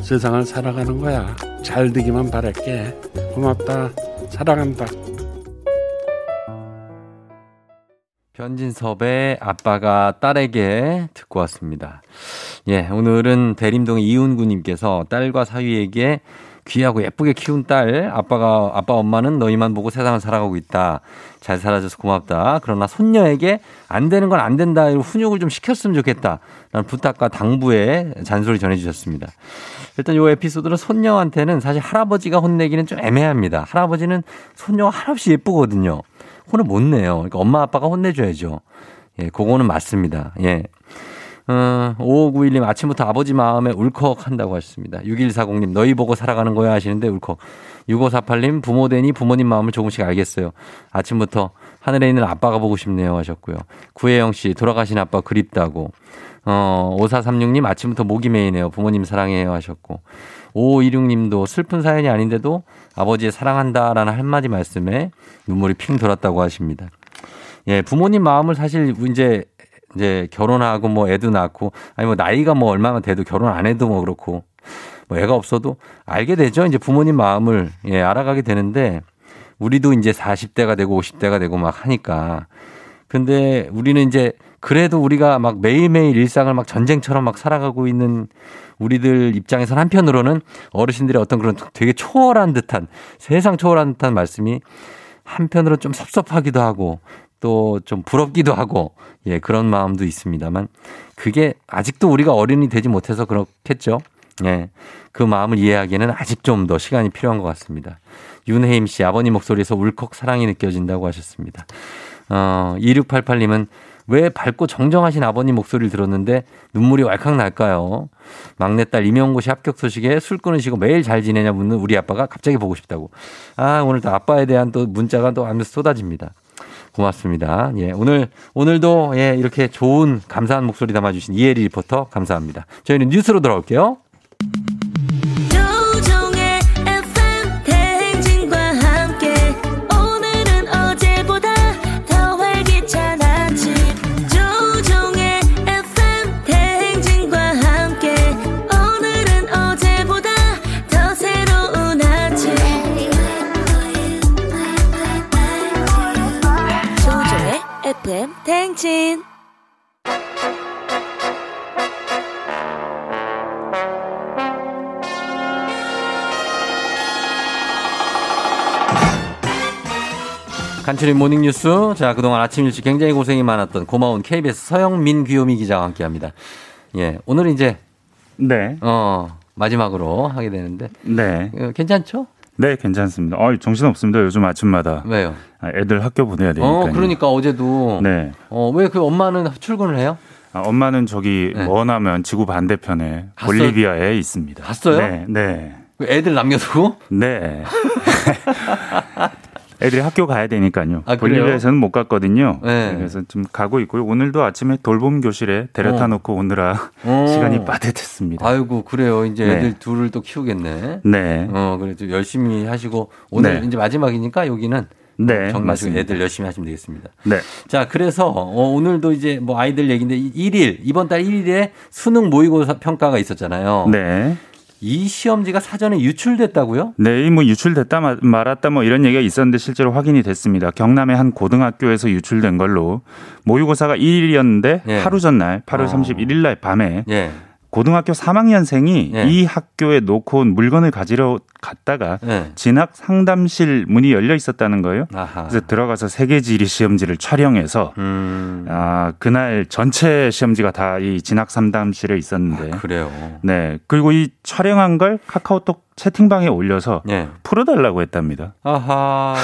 세상을 살아가는 거야. 잘 되기만 바랄게. 고맙다. 사랑한다. 변진섭의 아빠가 딸에게 듣고 왔습니다. 예, 오늘은 대림동의 이은구님께서 딸과 사위에게 귀하고 예쁘게 키운 딸, 아빠가, 아빠 엄마는 너희만 보고 세상을 살아가고 있다. 잘 살아줘서 고맙다. 그러나 손녀에게 안 되는 건 안 된다. 이런 훈육을 좀 시켰으면 좋겠다. 라는 부탁과 당부의 잔소리 전해주셨습니다. 일단 이 에피소드는 손녀한테는 사실 할아버지가 혼내기는 좀 애매합니다. 할아버지는 손녀가 한없이 예쁘거든요. 혼을 못 내요. 그러니까 엄마 아빠가 혼내줘야죠. 예, 그거는 맞습니다. 예. 어, 오오구일님 아침부터 아버지 마음에 울컥한다고 하셨습니다. 육일사공님 너희 보고 살아가는 거야 하시는데 울컥. 육오사팔님 부모 되니 부모님 마음을 조금씩 알겠어요. 아침부터 하늘에 있는 아빠가 보고 싶네요 하셨고요. 구혜영씨 돌아가신 아빠 그립다고. 어, 오사삼육님 아침부터 목이 메이네요. 부모님 사랑해요 하셨고. 오오이육님도 슬픈 사연이 아닌데도 아버지의 사랑한다라는 한마디 말씀에 눈물이 핑 돌았다고 하십니다. 예, 부모님 마음을 사실 이제 이제 결혼하고 뭐 애도 낳고 아니 뭐 나이가 뭐 얼마나 돼도 결혼 안 해도 뭐 그렇고 뭐 애가 없어도 알게 되죠. 이제 부모님 마음을 예, 알아가게 되는데 우리도 이제 사십 대가 되고 오십 대가 되고 막 하니까. 근데 우리는 이제 그래도 우리가 막 매일매일 일상을 막 전쟁처럼 막 살아가고 있는 우리들 입장에선 한편으로는 어르신들의 어떤 그런 되게 초월한 듯한 세상 초월한 듯한 말씀이 한편으로 좀 섭섭하기도 하고 또 좀 부럽기도 하고 예 그런 마음도 있습니다만 그게 아직도 우리가 어른이 되지 못해서 그렇겠죠. 예, 그 마음을 이해하기에는 아직 좀 더 시간이 필요한 것 같습니다. 윤혜임 씨 아버님 목소리에서 울컥 사랑이 느껴진다고 하셨습니다. 어, 이육팔팔님은 왜 밝고 정정하신 아버님 목소리를 들었는데 눈물이 왈칵 날까요? 막내딸 임용고시 합격 소식에 술 끊으시고 매일 잘 지내냐 묻는 우리 아빠가 갑자기 보고 싶다고. 아 오늘 또 아빠에 대한 또 문자가 또 하면서 쏟아집니다. 고맙습니다. 예, 오늘, 오늘도, 예, 이렇게 좋은 감사한 목소리 담아주신 이혜리 리포터 감사합니다. 저희는 뉴스로 돌아올게요. 조종의 에프엠 대행진과 함께 오늘은 어제보다 더 활기찬 아침. 조종의 에프엠 대행진과 함께 오늘은 어제보다 더 새로운 아침. 조종의 에프엠 대행진. 간추린 모닝뉴스. 자, 그동안 아침 일찍 굉장히 고생이 많았던 고마운 케이비에스 서영민 귀요미 기자와 함께합니다. 예, 오늘 이제 네, 어 마지막으로 하게 되는데. 네. 괜찮죠? 네, 괜찮습니다. 아, 정신 없습니다. 요즘 아침마다. 왜요? 애들 학교 보내야 되니까요. 어, 그러니까 어제도. 네. 어, 왜 그 엄마는 출근을 해요? 아, 엄마는 저기 네. 원하면 지구 반대편에 갔어요? 볼리비아에 있습니다. 갔어요? 네. 네. 애들 남겨두고? 네. 애들이 학교 가야 되니까요. 아, 볼리비아에서는 못 갔거든요. 네. 그래서 좀 가고 있고요. 오늘도 아침에 돌봄 교실에 데려다 놓고 어. 오느라 어. 시간이 빠듯했습니다. 아이고 그래요. 이제 네. 애들 둘을 또 키우겠네. 네. 어 그래도 열심히 하시고 오늘 네. 이제 마지막이니까 여기는 네. 정말 애들 열심히 하시면 되겠습니다. 네. 자 그래서 어, 오늘도 이제 뭐 아이들 얘기인데 일 일 이번 달 일 일에 수능 모의고사 평가가 있었잖아요. 네. 이 시험지가 사전에 유출됐다고요? 네, 뭐 유출됐다 말았다 뭐 이런 얘기가 있었는데 실제로 확인이 됐습니다. 경남의 한 고등학교에서 유출된 걸로 모의고사가 일 일이었는데 예. 하루 전날 팔월 어. 삼십일 일 날 밤에 예. 고등학교 삼 학년생이 예. 이 학교에 놓고 온 물건을 가지러 갔다가 예. 진학 상담실 문이 열려 있었다는 거예요. 아하. 그래서 들어가서 세 개 지리 시험지를 촬영해서 음. 아, 그날 전체 시험지가 다 이 진학 상담실에 있었는데. 아, 그래요. 네. 그리고 이 촬영한 걸 카카오톡 채팅방에 올려서 예. 풀어달라고 했답니다. 아하.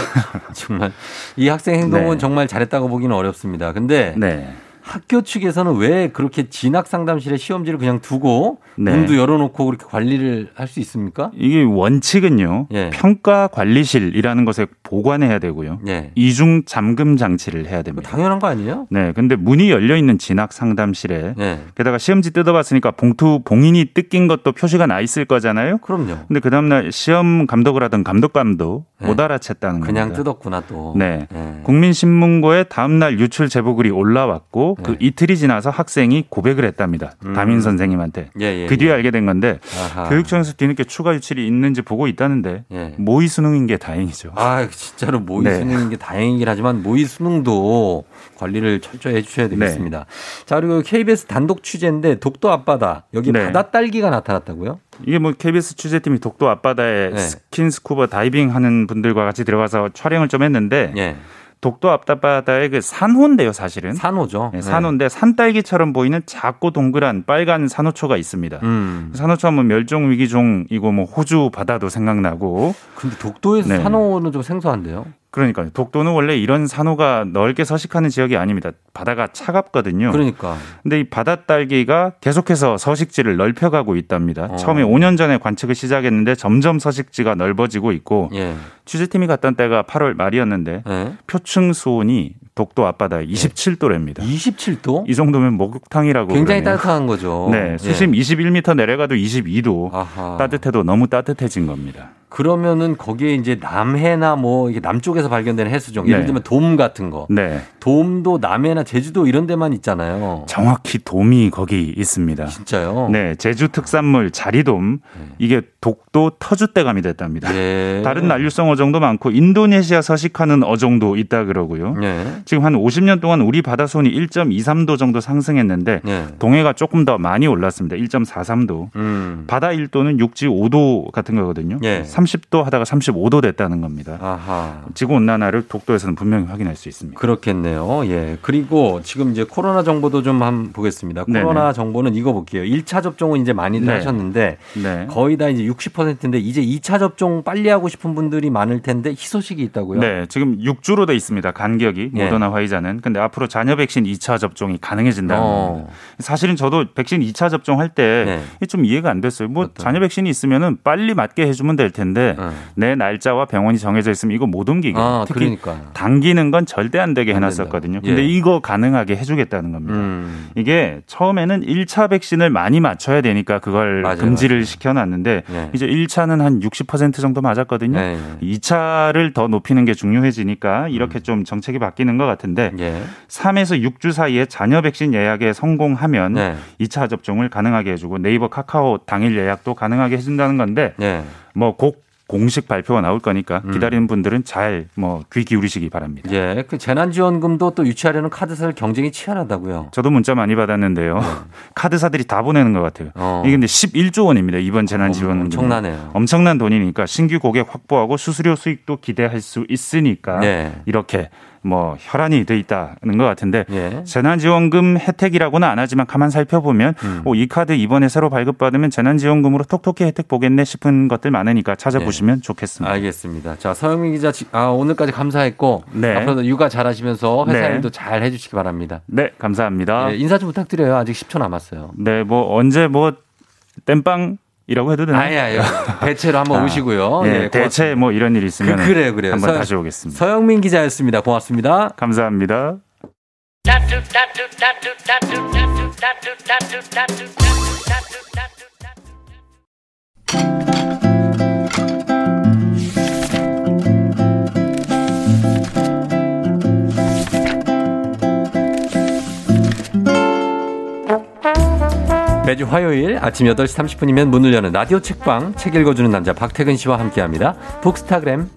정말 이 학생 행동은 네. 정말 잘했다고 보기는 어렵습니다. 근데 네. 학교 측에서는 왜 그렇게 진학 상담실에 시험지를 그냥 두고 네. 문도 열어놓고 그렇게 관리를 할 수 있습니까? 이게 원칙은요. 예. 평가 관리실이라는 것에 보관해야 되고요. 예. 이중 잠금 장치를 해야 됩니다. 당연한 거 아니에요? 네. 근데 문이 열려 있는 진학 상담실에 예. 게다가 시험지 뜯어봤으니까 봉투 봉인이 뜯긴 것도 표시가 나 있을 거잖아요. 그럼요. 근데 그 다음날 시험 감독을 하던 감독감도 예. 못 알아챘다는 겁니다. 그냥 뜯었구나 또. 네. 예. 국민신문고에 다음날 유출 제보글이 올라왔고. 그 네. 이틀이 지나서 학생이 고백을 했답니다. 음. 담임 선생님한테. 예, 예, 그 뒤에 예. 알게 된 건데 아하. 교육청에서 뒤늦게 추가 유출이 있는지 보고 있다는데 예. 모의 수능인 게 다행이죠. 아 진짜로 모의 네. 수능인 게 다행이긴 하지만 모의 수능도 관리를 철저히 해주셔야 되겠습니다. 네. 자 그리고 케이비에스 단독 취재인데 독도 앞바다 여기 네. 바다 딸기가 나타났다고요? 이게 뭐 케이비에스 취재팀이 독도 앞바다에 네. 스킨스쿠버 다이빙하는 분들과 같이 들어가서 촬영을 좀 했는데. 네. 독도 앞바다의 그 산호인데요, 사실은. 산호죠. 네, 산호인데 네. 산딸기처럼 보이는 작고 동그란 빨간 산호초가 있습니다. 음. 산호초 하면 멸종 위기종이고 뭐 호주 바다도 생각나고. 근데 독도에서 네. 산호는 좀 생소한데요. 그러니까요. 독도는 원래 이런 산호가 넓게 서식하는 지역이 아닙니다. 바다가 차갑거든요. 그러니까. 근데 이 바다 딸기가 계속해서 서식지를 넓혀가고 있답니다. 어. 처음에 오 년 전에 관측을 시작했는데 점점 서식지가 넓어지고 있고 예. 취재팀이 갔던 때가 팔월 말이었는데 예. 표층 수온이 독도 앞바다 이십칠 도랍니다. 이십칠 도? 이 정도면 목욕탕이라고. 굉장히 그러네요. 따뜻한 거죠. 네. 수심 예. 이십일 미터 내려가도 이십이 도. 아하. 따뜻해도 너무 따뜻해진 겁니다. 그러면은 거기에 이제 남해나 뭐 이게 남쪽에서 발견되는 해수종, 예를 네. 들면 돔 같은 거, 네. 돔도 남해나 제주도 이런 데만 있잖아요. 정확히 돔이 거기 있습니다. 진짜요? 네, 제주 특산물 자리돔 네. 이게 독도 터줏대감이 됐답니다. 네. 다른 난류성 어종도 많고 인도네시아 서식하는 어종도 있다 그러고요. 네. 지금 한 오십 년 동안 우리 바다 수온이 일 점 이삼 도 정도 상승했는데 네. 동해가 조금 더 많이 올랐습니다. 일 점 사삼 도. 음. 바다 일 도는 육지 오 도 같은 거거든요. 네. 삼십 도 하다가 삼십오 도 됐다는 겁니다. 아하. 지구온난화를 독도에서는 분명히 확인할 수 있습니다. 그렇겠네요. 예. 그리고 지금 이제 코로나 정보도 좀 한번 보겠습니다. 코로나 네네. 정보는 이거 볼게요. 일 차 접종은 이제 많이들 네. 하셨는데 네. 거의 다 이제 육십 퍼센트인데 이제 이 차 접종 빨리 하고 싶은 분들이 많을 텐데 희소식이 있다고요? 네. 지금 육 주로 돼 있습니다. 간격이 모더나 네. 화이자는. 근데 앞으로 잔여 백신 이 차 접종이 가능해진다는 어. 겁니다. 사실은 저도 백신 이 차 접종할 때 좀 네. 이해가 안 됐어요. 뭐 어떤... 잔여 백신이 있으면은 빨리 맞게 해주면 될 텐데 데 응. 내 날짜와 병원이 정해져 있으면 이거 못 옮기게. 아, 특히 그러니까. 당기는 건 절대 안 되게 해놨었거든요. 그런데 예. 이거 가능하게 해주겠다는 겁니다. 음. 이게 처음에는 일 차 백신을 많이 맞춰야 되니까 그걸 맞아요, 금지를 맞아요. 시켜놨는데 예. 이제 일 차는 한 육십 퍼센트 정도 맞았거든요. 예. 이 차를 더 높이는 게 중요해지니까 이렇게 음. 좀 정책이 바뀌는 것 같은데 예. 삼에서 육 주 사이에 잔여 백신 예약에 성공하면 예. 이 차 접종을 가능하게 해주고 네이버 카카오 당일 예약도 가능하게 해준다는 건데 예. 뭐 곧 공식 발표가 나올 거니까 기다리는 분들은 잘 뭐 귀 기울이시기 바랍니다. 예, 그 재난지원금도 또 유치하려는 카드사들 경쟁이 치열하다고요. 저도 문자 많이 받았는데요. 카드사들이 다 보내는 것 같아요. 어. 이게 근데 십일 조 원입니다. 이번 재난지원금. 엄청나네요. 엄청난 돈이니까 신규 고객 확보하고 수수료 수익도 기대할 수 있으니까 네. 이렇게 뭐 혈안이 돼 있다는 것 같은데 예. 재난지원금 혜택이라고는 안 하지만 가만 살펴보면 음. 오, 이 카드 이번에 새로 발급받으면 재난지원금으로 톡톡히 혜택 보겠네 싶은 것들 많으니까 찾아보시면 예. 좋겠습니다. 알겠습니다. 자, 서영민 기자 아, 오늘까지 감사했고 네. 앞으로도 육아 잘하시면서 회사 네. 일도 잘 해주시기 바랍니다. 네, 감사합니다. 예, 인사 좀 부탁드려요. 아직 십 초 남았어요. 네, 뭐 언제 뭐 땜빵 이라고 해도 되나요? 아니, 아니요. 대체로 한번 아, 오시고요. 네, 네, 대체 뭐 이런 일이 있으면 그, 그래요, 그래요. 한번 서, 다시 오겠습니다. 서영민 기자였습니다. 고맙습니다. 감사합니다. 매주 화요일 아침 여덟 시 삼십 분이면 문을 여는 라디오 책방, 책 읽어주는 남자 박태근 씨와 함께합니다. 북스타그램.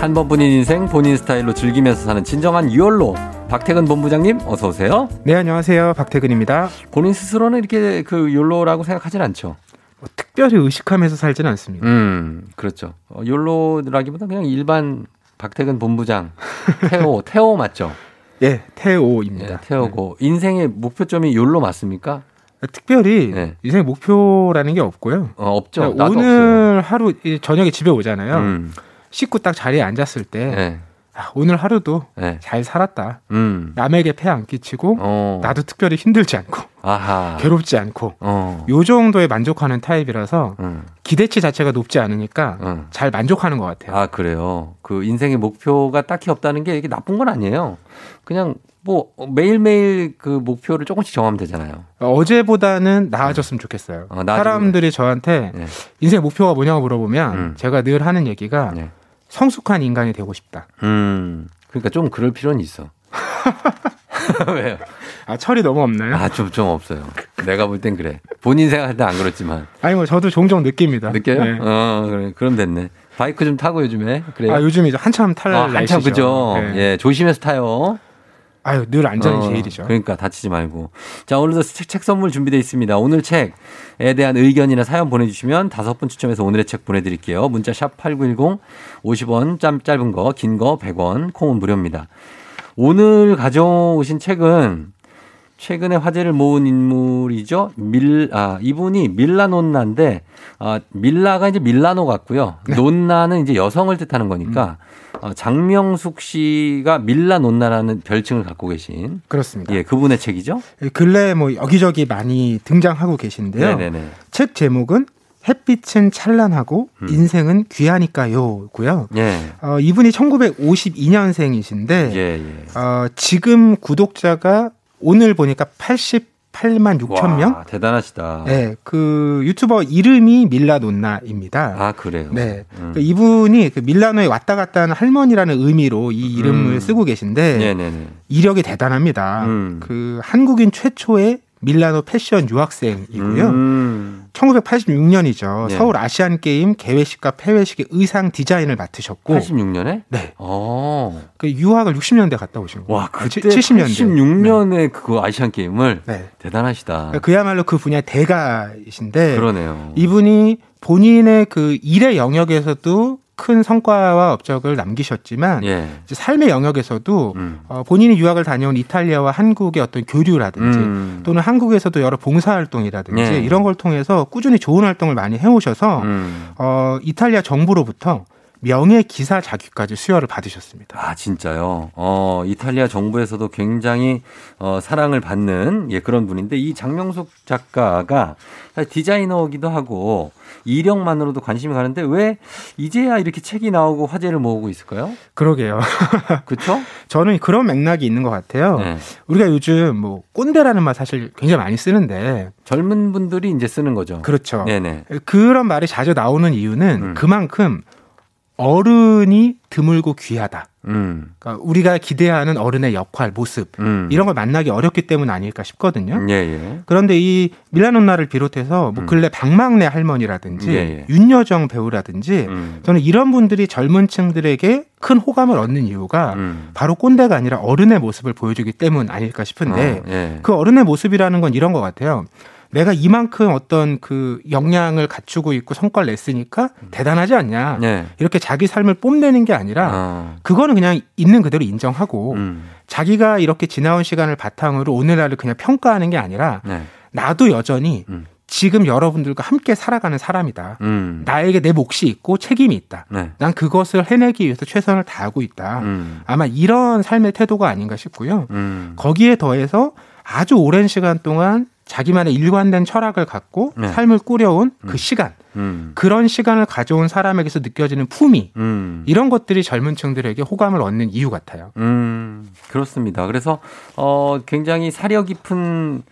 한 번뿐인 인생 본인 스타일로 즐기면서 사는 진정한 유월로. 박태근 본부장님 어서 오세요. 네, 안녕하세요. 박태근입니다. 본인 스스로는 이렇게 그 욜로라고 생각하진 않죠? 뭐 특별히 의식하면서 살지는 않습니다. 음, 그렇죠. 어, 욜로라기보다 그냥 일반 박태근 본부장 태오 태오 맞죠? 예, 태오입니다. 예, 태오고 네. 인생의 목표점이 욜로 맞습니까? 특별히 네. 인생의 목표라는 게 없고요. 어, 없죠. 나도 오늘 없어요. 하루 저녁에 집에 오잖아요. 음. 씻고 딱 자리에 앉았을 때. 네. 오늘 하루도 네. 잘 살았다. 음. 남에게 폐 안 끼치고 어. 나도 특별히 힘들지 않고 아하. 괴롭지 않고 어. 요 정도에 만족하는 타입이라서 음. 기대치 자체가 높지 않으니까 음. 잘 만족하는 것 같아요. 아, 그래요? 그 인생의 목표가 딱히 없다는 게 이게 나쁜 건 아니에요. 그냥 뭐 매일매일 그 목표를 조금씩 정하면 되잖아요. 어제보다는 나아졌으면 좋겠어요. 어, 사람들이 저한테 네. 인생의 목표가 뭐냐고 물어보면 음. 제가 늘 하는 얘기가 네. 성숙한 인간이 되고 싶다. 음, 그러니까 좀 그럴 필요는 있어. 왜요? 아, 철이 너무 없나요? 아, 좀, 좀 없어요. 내가 볼 땐 그래. 본인 생각할 땐 안 그렇지만. 아니, 뭐, 저도 종종 느낍니다. 느껴요? 네. 어, 그래. 그럼 됐네. 바이크 좀 타고 요즘에. 그래요? 아, 요즘 이제 한참 탈 아, 한참, 그죠? 네. 예, 조심해서 타요. 아유, 늘 안전이 어, 제일이죠. 그러니까 다치지 말고. 자, 오늘도 책, 책 선물 준비되어 있습니다. 오늘 책에 대한 의견이나 사연 보내주시면 다섯 분 추첨해서 오늘의 책 보내드릴게요. 문자 샵 팔구일공, 오십 원, 짬, 짧은 거, 긴 거, 백 원, 콩은 무료입니다. 오늘 가져오신 책은 최근에 화제를 모은 인물이죠. 밀, 아, 이분이 밀라노나인데, 아, 밀라가 이제 밀라노 같고요. 네. 논나는 이제 여성을 뜻하는 거니까. 음. 장명숙 씨가 밀라노나라는 별칭을 갖고 계신 그렇습니다. 예, 그분의 책이죠. 근래 뭐 여기저기 많이 등장하고 계신데요. 네네네. 책 제목은 햇빛은 찬란하고 음. 인생은 귀하니까요고요. 예. 어, 이분이 천구백오십이 년생이신데 예, 예. 어, 지금 구독자가 오늘 보니까 팔십팔만 육천 명. 와, 대단하시다. 네, 그 유튜버 이름이 밀라노나입니다. 아, 그래요? 네. 음. 그러니까 이분이 그 밀라노에 왔다 갔다 하는 할머니라는 의미로 이 이름을 음. 쓰고 계신데 네네네. 이력이 대단합니다. 음. 그 한국인 최초의 밀라노 패션 유학생이고요. 음. 천구백팔십육 년이죠. 네. 서울 아시안게임 개회식과 폐회식의 의상 디자인을 맡으셨고. 팔십육 년에? 네. 오. 그 유학을 육십 년대 갔다 오신 거예요. 와, 그때 칠십 년대. 팔십육 년에 네. 그 아시안게임을? 네. 대단하시다. 그야말로 그 분야 대가이신데. 그러네요. 이분이 본인의 그 일의 영역에서도 큰 성과와 업적을 남기셨지만 예. 이제 삶의 영역에서도 음. 어, 본인이 유학을 다녀온 이탈리아와 한국의 어떤 교류라든지 음. 또는 한국에서도 여러 봉사활동이라든지 예. 이런 걸 통해서 꾸준히 좋은 활동을 많이 해오셔서 음. 어, 이탈리아 정부로부터 명예기사 자격까지 수여를 받으셨습니다. 아, 진짜요? 어, 이탈리아 정부에서도 굉장히 어, 사랑을 받는 예, 그런 분인데 이 장명숙 작가가 사실 디자이너이기도 하고 이력만으로도 관심이 가는데 왜 이제야 이렇게 책이 나오고 화제를 모으고 있을까요? 그러게요. 그렇죠? 저는 그런 맥락이 있는 것 같아요. 네. 우리가 요즘 뭐 꼰대라는 말 사실 굉장히 많이 쓰는데 젊은 분들이 이제 쓰는 거죠. 그렇죠. 네네. 그런 말이 자주 나오는 이유는 음. 그만큼 어른이 드물고 귀하다. 음. 그러니까 우리가 기대하는 어른의 역할, 모습 음. 이런 걸 만나기 어렵기 때문 아닐까 싶거든요. 예, 예. 그런데 이 밀라노나를 비롯해서 뭐 근래 음. 박막래 할머니라든지 예, 예. 윤여정 배우라든지 음. 저는 이런 분들이 젊은 층들에게 큰 호감을 얻는 이유가 음. 바로 꼰대가 아니라 어른의 모습을 보여주기 때문 아닐까 싶은데 어, 예. 그 어른의 모습이라는 건 이런 것 같아요. 내가 이만큼 어떤 그 역량을 갖추고 있고 성과를 냈으니까 대단하지 않냐. 네. 이렇게 자기 삶을 뽐내는 게 아니라 아. 그거는 그냥 있는 그대로 인정하고 음. 자기가 이렇게 지나온 시간을 바탕으로 오늘날을 그냥 평가하는 게 아니라 네. 나도 여전히 음. 지금 여러분들과 함께 살아가는 사람이다. 음. 나에게 내 몫이 있고 책임이 있다. 네. 난 그것을 해내기 위해서 최선을 다하고 있다. 음. 아마 이런 삶의 태도가 아닌가 싶고요. 음. 거기에 더해서 아주 오랜 시간 동안 자기만의 일관된 철학을 갖고 네. 삶을 꾸려온 음. 그 시간, 음. 그런 시간을 가져온 사람에게서 느껴지는 품위, 음. 이런 것들이 젊은 층들에게 호감을 얻는 이유 같아요. 음, 그렇습니다. 그래서 어, 굉장히 사려 깊은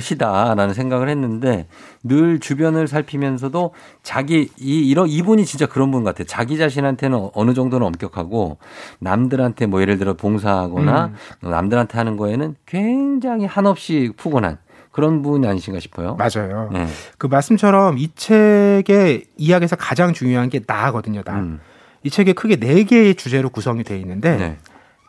시다라는 생각을 했는데 늘 주변을 살피면서도 자기 이 이런 이분이 진짜 그런 분 같아요. 자기 자신한테는 어느 정도는 엄격하고 남들한테 뭐 예를 들어 봉사하거나 음. 남들한테 하는 거에는 굉장히 한없이 푸근한 그런 분 아니신가 싶어요. 맞아요. 네. 그 말씀처럼 이 책의 이야기에서 가장 중요한 게 나거든요. 나. 음. 이 책에 크게 네 개의 주제로 구성이 되어 있는데 네.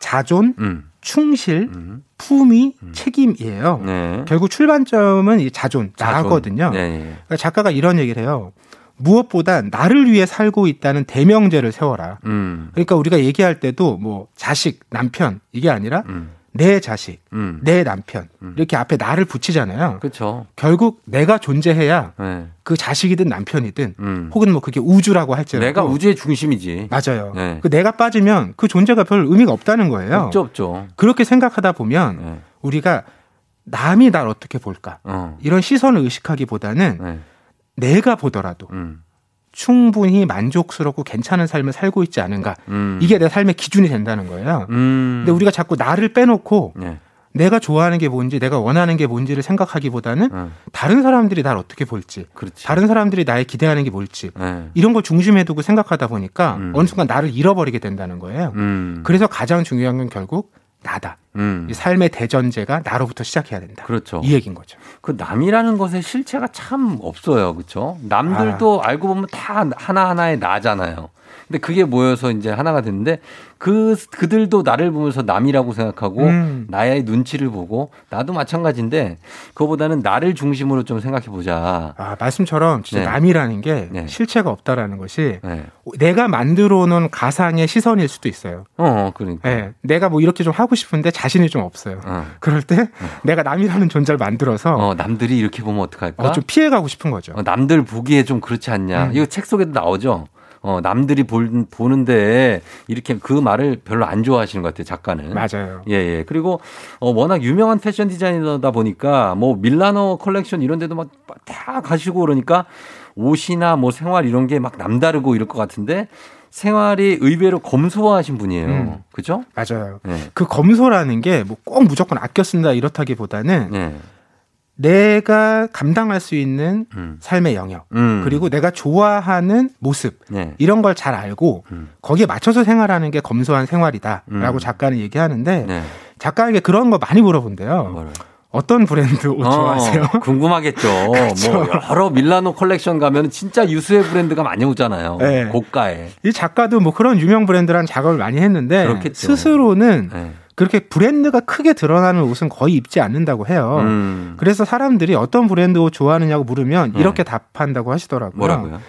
자존, 음. 충실, 음. 품위, 음. 책임이에요. 네. 결국 출발점은 이 자존, 자존, 나거든요. 네. 그러니까 작가가 이런 얘기를 해요. 무엇보다 나를 위해 살고 있다는 대명제를 세워라. 음. 그러니까 우리가 얘기할 때도 뭐 자식, 남편 이게 아니라 음. 내 자식, 음. 내 남편 음. 이렇게 앞에 나를 붙이잖아요. 그렇죠. 결국 내가 존재해야 네. 그 자식이든 남편이든 음. 혹은 뭐 그게 우주라고 할지라도 내가 우주의 중심이지. 맞아요. 네. 그 내가 빠지면 그 존재가 별 의미가 없다는 거예요. 없죠, 없죠. 그렇게 생각하다 보면 네. 우리가 남이 날 어떻게 볼까 어. 이런 시선을 의식하기보다는 네. 내가 보더라도 음. 충분히 만족스럽고 괜찮은 삶을 살고 있지 않은가. 음. 이게 내 삶의 기준이 된다는 거예요. 음. 근데 우리가 자꾸 나를 빼놓고 네. 내가 좋아하는 게 뭔지 내가 원하는 게 뭔지를 생각하기보다는 음. 다른 사람들이 날 어떻게 볼지 그렇지. 다른 사람들이 나에 기대하는 게 뭘지 네. 이런 걸 중심에 두고 생각하다 보니까 음. 어느 순간 나를 잃어버리게 된다는 거예요. 음. 그래서 가장 중요한 건 결국 나다. 음. 이 삶의 대전제가 나로부터 시작해야 된다. 그렇죠. 이 얘기인 거죠. 그 남이라는 것의 실체가 참 없어요. 그렇죠? 남들도 아. 알고 보면 다 하나하나의 나잖아요. 근데 그게 모여서 이제 하나가 됐는데 그 그들도 나를 보면서 남이라고 생각하고 음. 나의 눈치를 보고 나도 마찬가지인데 그거보다는 나를 중심으로 좀 생각해 보자. 아, 말씀처럼 진짜 네. 남이라는 게 네. 실체가 없다라는 것이 네. 내가 만들어 놓은 가상의 시선일 수도 있어요. 어, 그러니까. 네. 내가 뭐 이렇게 좀 하고 싶은데 자신이 좀 없어요. 어. 그럴 때 어. 내가 남이라는 존재를 만들어서 어, 남들이 이렇게 보면 어떡할까? 어, 좀 피해 가고 싶은 거죠. 어, 남들 보기에 좀 그렇지 않냐? 음. 이거 책 속에도 나오죠. 어, 남들이 볼, 보는데 이렇게 그 말을 별로 안 좋아하시는 것 같아요, 작가는. 맞아요. 예, 예. 그리고 어, 워낙 유명한 패션 디자이너다 보니까 뭐 밀라노 컬렉션 이런 데도 막 다 가시고 그러니까 옷이나 뭐 생활 이런 게 막 남다르고 이럴 것 같은데 생활이 의외로 검소화하신 분이에요. 음. 그죠? 맞아요. 예. 그 검소라는 게 뭐 꼭 무조건 아껴 쓴다 이렇다기보다는 예. 내가 감당할 수 있는 음. 삶의 영역 음. 그리고 내가 좋아하는 모습 네. 이런 걸 잘 알고 음. 거기에 맞춰서 생활하는 게 검소한 생활이다라고 음. 작가는 얘기하는데 네. 작가에게 그런 거 많이 물어본대요. 뭐를. 어떤 브랜드 옷 좋아하세요? 어, 궁금하겠죠. 그렇죠. 뭐 여러 밀라노 컬렉션 가면 진짜 유수의 브랜드가 많이 오잖아요. 네. 고가에. 이 작가도 뭐 그런 유명 브랜드라는 작업을 많이 했는데 그렇겠죠. 스스로는 네. 그렇게 브랜드가 크게 드러나는 옷은 거의 입지 않는다고 해요. 음. 그래서 사람들이 어떤 브랜드 옷 좋아하느냐고 물으면 이렇게 네. 답한다고 하시더라고요. 뭐라고요?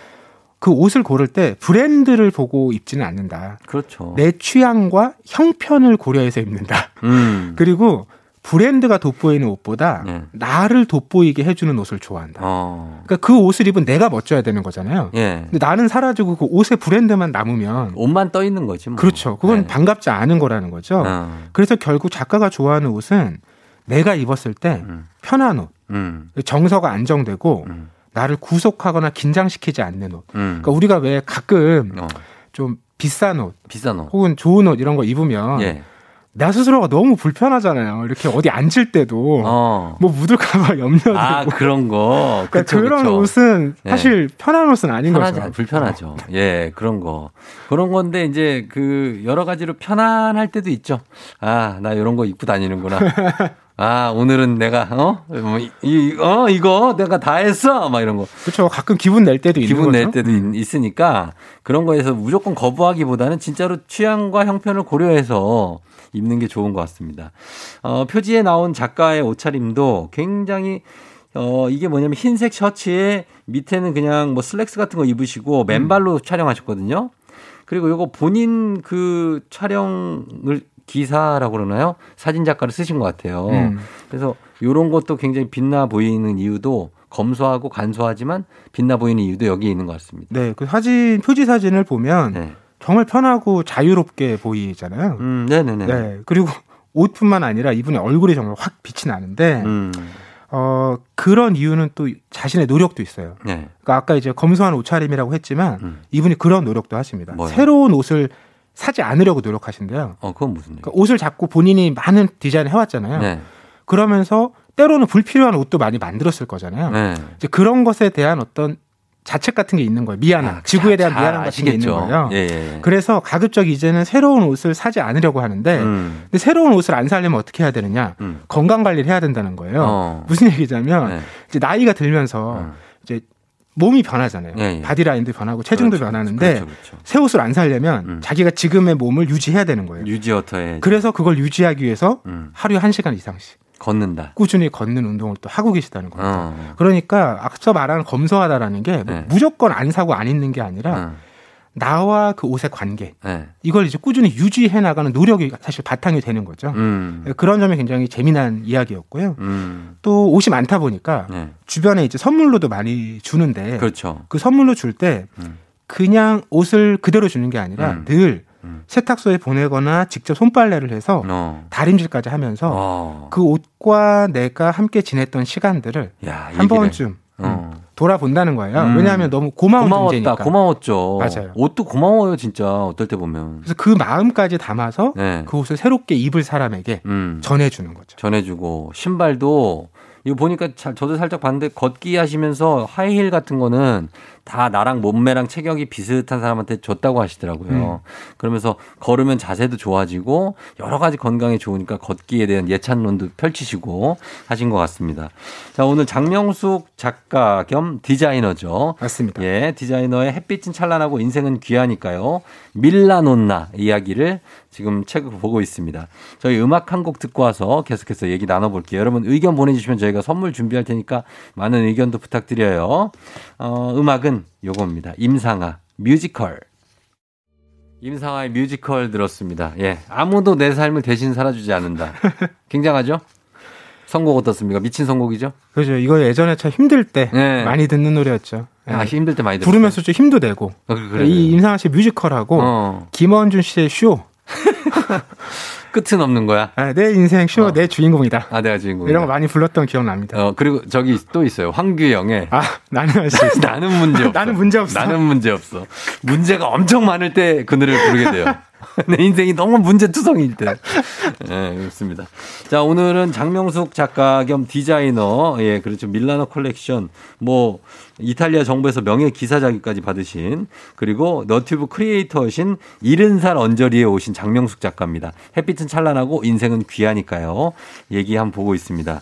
그 옷을 고를 때 브랜드를 보고 입지는 않는다. 그렇죠. 내 취향과 형편을 고려해서 입는다. 음. 그리고 브랜드가 돋보이는 옷보다 네. 나를 돋보이게 해주는 옷을 좋아한다. 어. 그러니까 그 옷을 입은 내가 멋져야 되는 거잖아요. 예. 근데 나는 사라지고 그 옷의 브랜드만 남으면 옷만 떠 있는 거지 뭐. 그렇죠. 그건 네. 반갑지 않은 거라는 거죠. 어. 그래서 결국 작가가 좋아하는 옷은 내가 입었을 때 음. 편한 옷, 음. 정서가 안정되고 음. 나를 구속하거나 긴장시키지 않는 옷. 음. 그러니까 우리가 왜 가끔 어. 좀 비싼 옷, 비싼 옷, 혹은 좋은 옷 이런 거 입으면 예. 나 스스로가 너무 불편하잖아요. 이렇게 어디 앉을 때도 어. 뭐 묻을까 봐 염려되고. 아, 그런 거. 그쵸, 그러니까 그런 그쵸. 옷은 사실 예. 편한 옷은 아닌 편하지, 거죠. 불편하죠. 어. 예, 그런 거. 그런 건데 이제 그 여러 가지로 편안할 때도 있죠. 아, 나 이런 거 입고 다니는구나. 아, 오늘은 내가 어? 이, 어, 이거 내가 다 했어. 막 이런 거. 그렇죠. 가끔 기분 낼 때도 기분 있는 거죠. 기분 낼 때도 음. 있으니까 그런 거에서 무조건 거부하기보다는 진짜로 취향과 형편을 고려해서 입는 게 좋은 것 같습니다. 어, 표지에 나온 작가의 옷차림도 굉장히 어, 이게 뭐냐면 흰색 셔츠에 밑에는 그냥 뭐 슬랙스 같은 거 입으시고 맨발로 음. 촬영하셨거든요. 그리고 요거 본인 그 촬영을 기사라고 그러나요? 사진작가를 쓰신 것 같아요. 음. 그래서 요런 것도 굉장히 빛나 보이는 이유도 검소하고 간소하지만 빛나 보이는 이유도 여기에 있는 것 같습니다. 네. 그 사진, 표지 사진을 보면 네. 정말 편하고 자유롭게 보이잖아요. 음, 네네네. 네. 그리고 옷뿐만 아니라 이분의 얼굴이 정말 확 빛이 나는데, 음. 어, 그런 이유는 또 자신의 노력도 있어요. 네. 그러니까 아까 이제 검소한 옷차림이라고 했지만, 음. 이분이 그런 노력도 하십니다. 뭐요? 새로운 옷을 사지 않으려고 노력하신대요. 어, 그건 무슨 얘기예요? 그러니까 옷을 자꾸 본인이 많은 디자인을 해왔잖아요. 네. 그러면서 때로는 불필요한 옷도 많이 만들었을 거잖아요. 네. 이제 그런 것에 대한 어떤 자책 같은 게 있는 거예요. 미안함. 아, 지구에 대한 미안함 같은 아시겠죠. 게 있는 거예요. 예, 예. 그래서 가급적 이제는 새로운 옷을 사지 않으려고 하는데 음. 근데 새로운 옷을 안 사려면 어떻게 해야 되느냐. 음. 건강관리를 해야 된다는 거예요. 어. 무슨 얘기냐면 네. 이제 나이가 들면서 음. 이제 몸이 변하잖아요. 예, 예. 바디라인도 변하고 체중도 그렇죠, 변하는데 그렇죠, 그렇죠. 새 옷을 안 사려면 음. 자기가 지금의 몸을 유지해야 되는 거예요. 유지어터에. 그래서 그걸 유지하기 위해서 음. 하루에 한 시간 이상씩. 걷는다. 꾸준히 걷는 운동을 또 하고 계시다는 겁니다. 어. 그러니까 앞서 말한 검소하다라는 게 뭐 네. 무조건 안 사고 안 입는 게 아니라 어. 나와 그 옷의 관계 네. 이걸 이제 꾸준히 유지해 나가는 노력이 사실 바탕이 되는 거죠. 음. 그런 점이 굉장히 재미난 이야기였고요. 음. 또 옷이 많다 보니까 네. 주변에 이제 선물로도 많이 주는데 그렇죠. 그 선물로 줄 때 음. 그냥 옷을 그대로 주는 게 아니라 음. 늘 세탁소에 보내거나 직접 손빨래를 해서 어. 다림질까지 하면서 어. 그 옷과 내가 함께 지냈던 시간들을 야, 한 번쯤 어. 음, 돌아본다는 거예요. 음. 왜냐하면 너무 고마운 고마웠다, 존재니까. 고마웠죠. 맞아요. 옷도 고마워요 진짜 어떨 때 보면. 그래서 그 마음까지 담아서 네. 그 옷을 새롭게 입을 사람에게 음. 전해주는 거죠. 전해주고 신발도 이거 보니까 저도 살짝 봤는데 걷기 하시면서 하이힐 같은 거는 다 나랑 몸매랑 체격이 비슷한 사람한테 줬다고 하시더라고요. 음. 그러면서 걸으면 자세도 좋아지고 여러 가지 건강에 좋으니까 걷기에 대한 예찬론도 펼치시고 하신 것 같습니다. 자, 오늘 장명숙 작가 겸 디자이너죠. 맞습니다. 예, 디자이너의 햇빛은 찬란하고 인생은 귀하니까요. 밀라노나 이야기를 지금 책을 보고 있습니다. 저희 음악 한 곡 듣고 와서 계속해서 얘기 나눠볼게요. 여러분 의견 보내주시면 저희가 선물 준비할 테니까 많은 의견도 부탁드려요. 어, 음악은 요겁니다. 임상아 뮤지컬. 임상아의 뮤지컬 들었습니다. 예, 아무도 내 삶을 대신 살아주지 않는다. 굉장하죠? 선곡 어떻습니까? 미친 선곡이죠? 그렇죠. 이거 예전에 참 힘들 때 네. 많이 듣는 노래였죠. 아, 힘들 때 많이 듣죠. 부르면서 좀 힘도 되고. 어, 그래, 이 임상아 씨 뮤지컬하고 어. 김원준 씨의 쇼. 끝은 없는 거야. 아, 내 인생 쇼, 어. 내 주인공이다. 아, 내가 주인공이다. 이런 거 많이 불렀던 기억납니다. 어, 그리고 저기 또 있어요. 황규영의. 아, 나는 할 수 있어. 나는 문제없어. 나는 문제없어. 나는 문제없어. 문제가 엄청 많을 때 그 노래를 부르게 돼요. 내 인생이 너무 문제투성일 때. 네, 그렇습니다. 자, 오늘은 장명숙 작가 겸 디자이너, 예, 그렇죠. 밀라노 컬렉션, 뭐, 이탈리아 정부에서 명예 기사자기까지 받으신, 그리고 너튜브 크리에이터신 일흔 살 언저리에 오신 장명숙 작가입니다. 햇빛은 찬란하고 인생은 귀하니까요. 얘기 한번 보고 있습니다.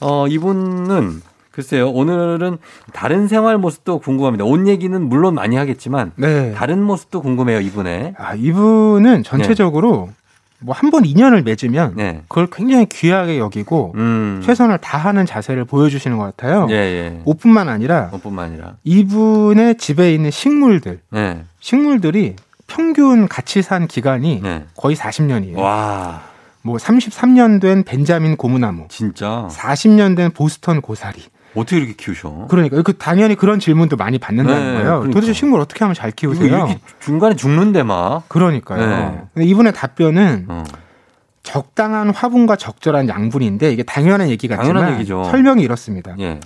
어, 이분은, 글쎄요. 오늘은 다른 생활 모습도 궁금합니다. 옷 얘기는 물론 많이 하겠지만 네. 다른 모습도 궁금해요. 이분의. 아, 이분은 전체적으로 네. 뭐 한 번 인연을 맺으면 네. 그걸 굉장히 귀하게 여기고 음. 최선을 다하는 자세를 보여주시는 것 같아요. 예, 예. 옷뿐만 아니라 옷뿐만 아니라 이분의 집에 있는 식물들, 네. 식물들이 평균 같이 산 기간이 네. 거의 사십 년이에요. 와. 뭐 삼십삼 년 된 벤자민 고무나무, 진짜. 사십 년 된 보스턴 고사리. 어떻게 이렇게 키우셔? 그러니까 그 당연히 그런 질문도 많이 받는다는 네, 거예요. 그러니까. 도대체 식물 어떻게 하면 잘 키우세요? 이렇게 중간에 죽는데 막. 그러니까요. 네. 근데 이분의 답변은 어. 적당한 화분과 적절한 양분인데 이게 당연한 얘기 같지만 당연한 얘기죠. 설명이 이렇습니다. 예.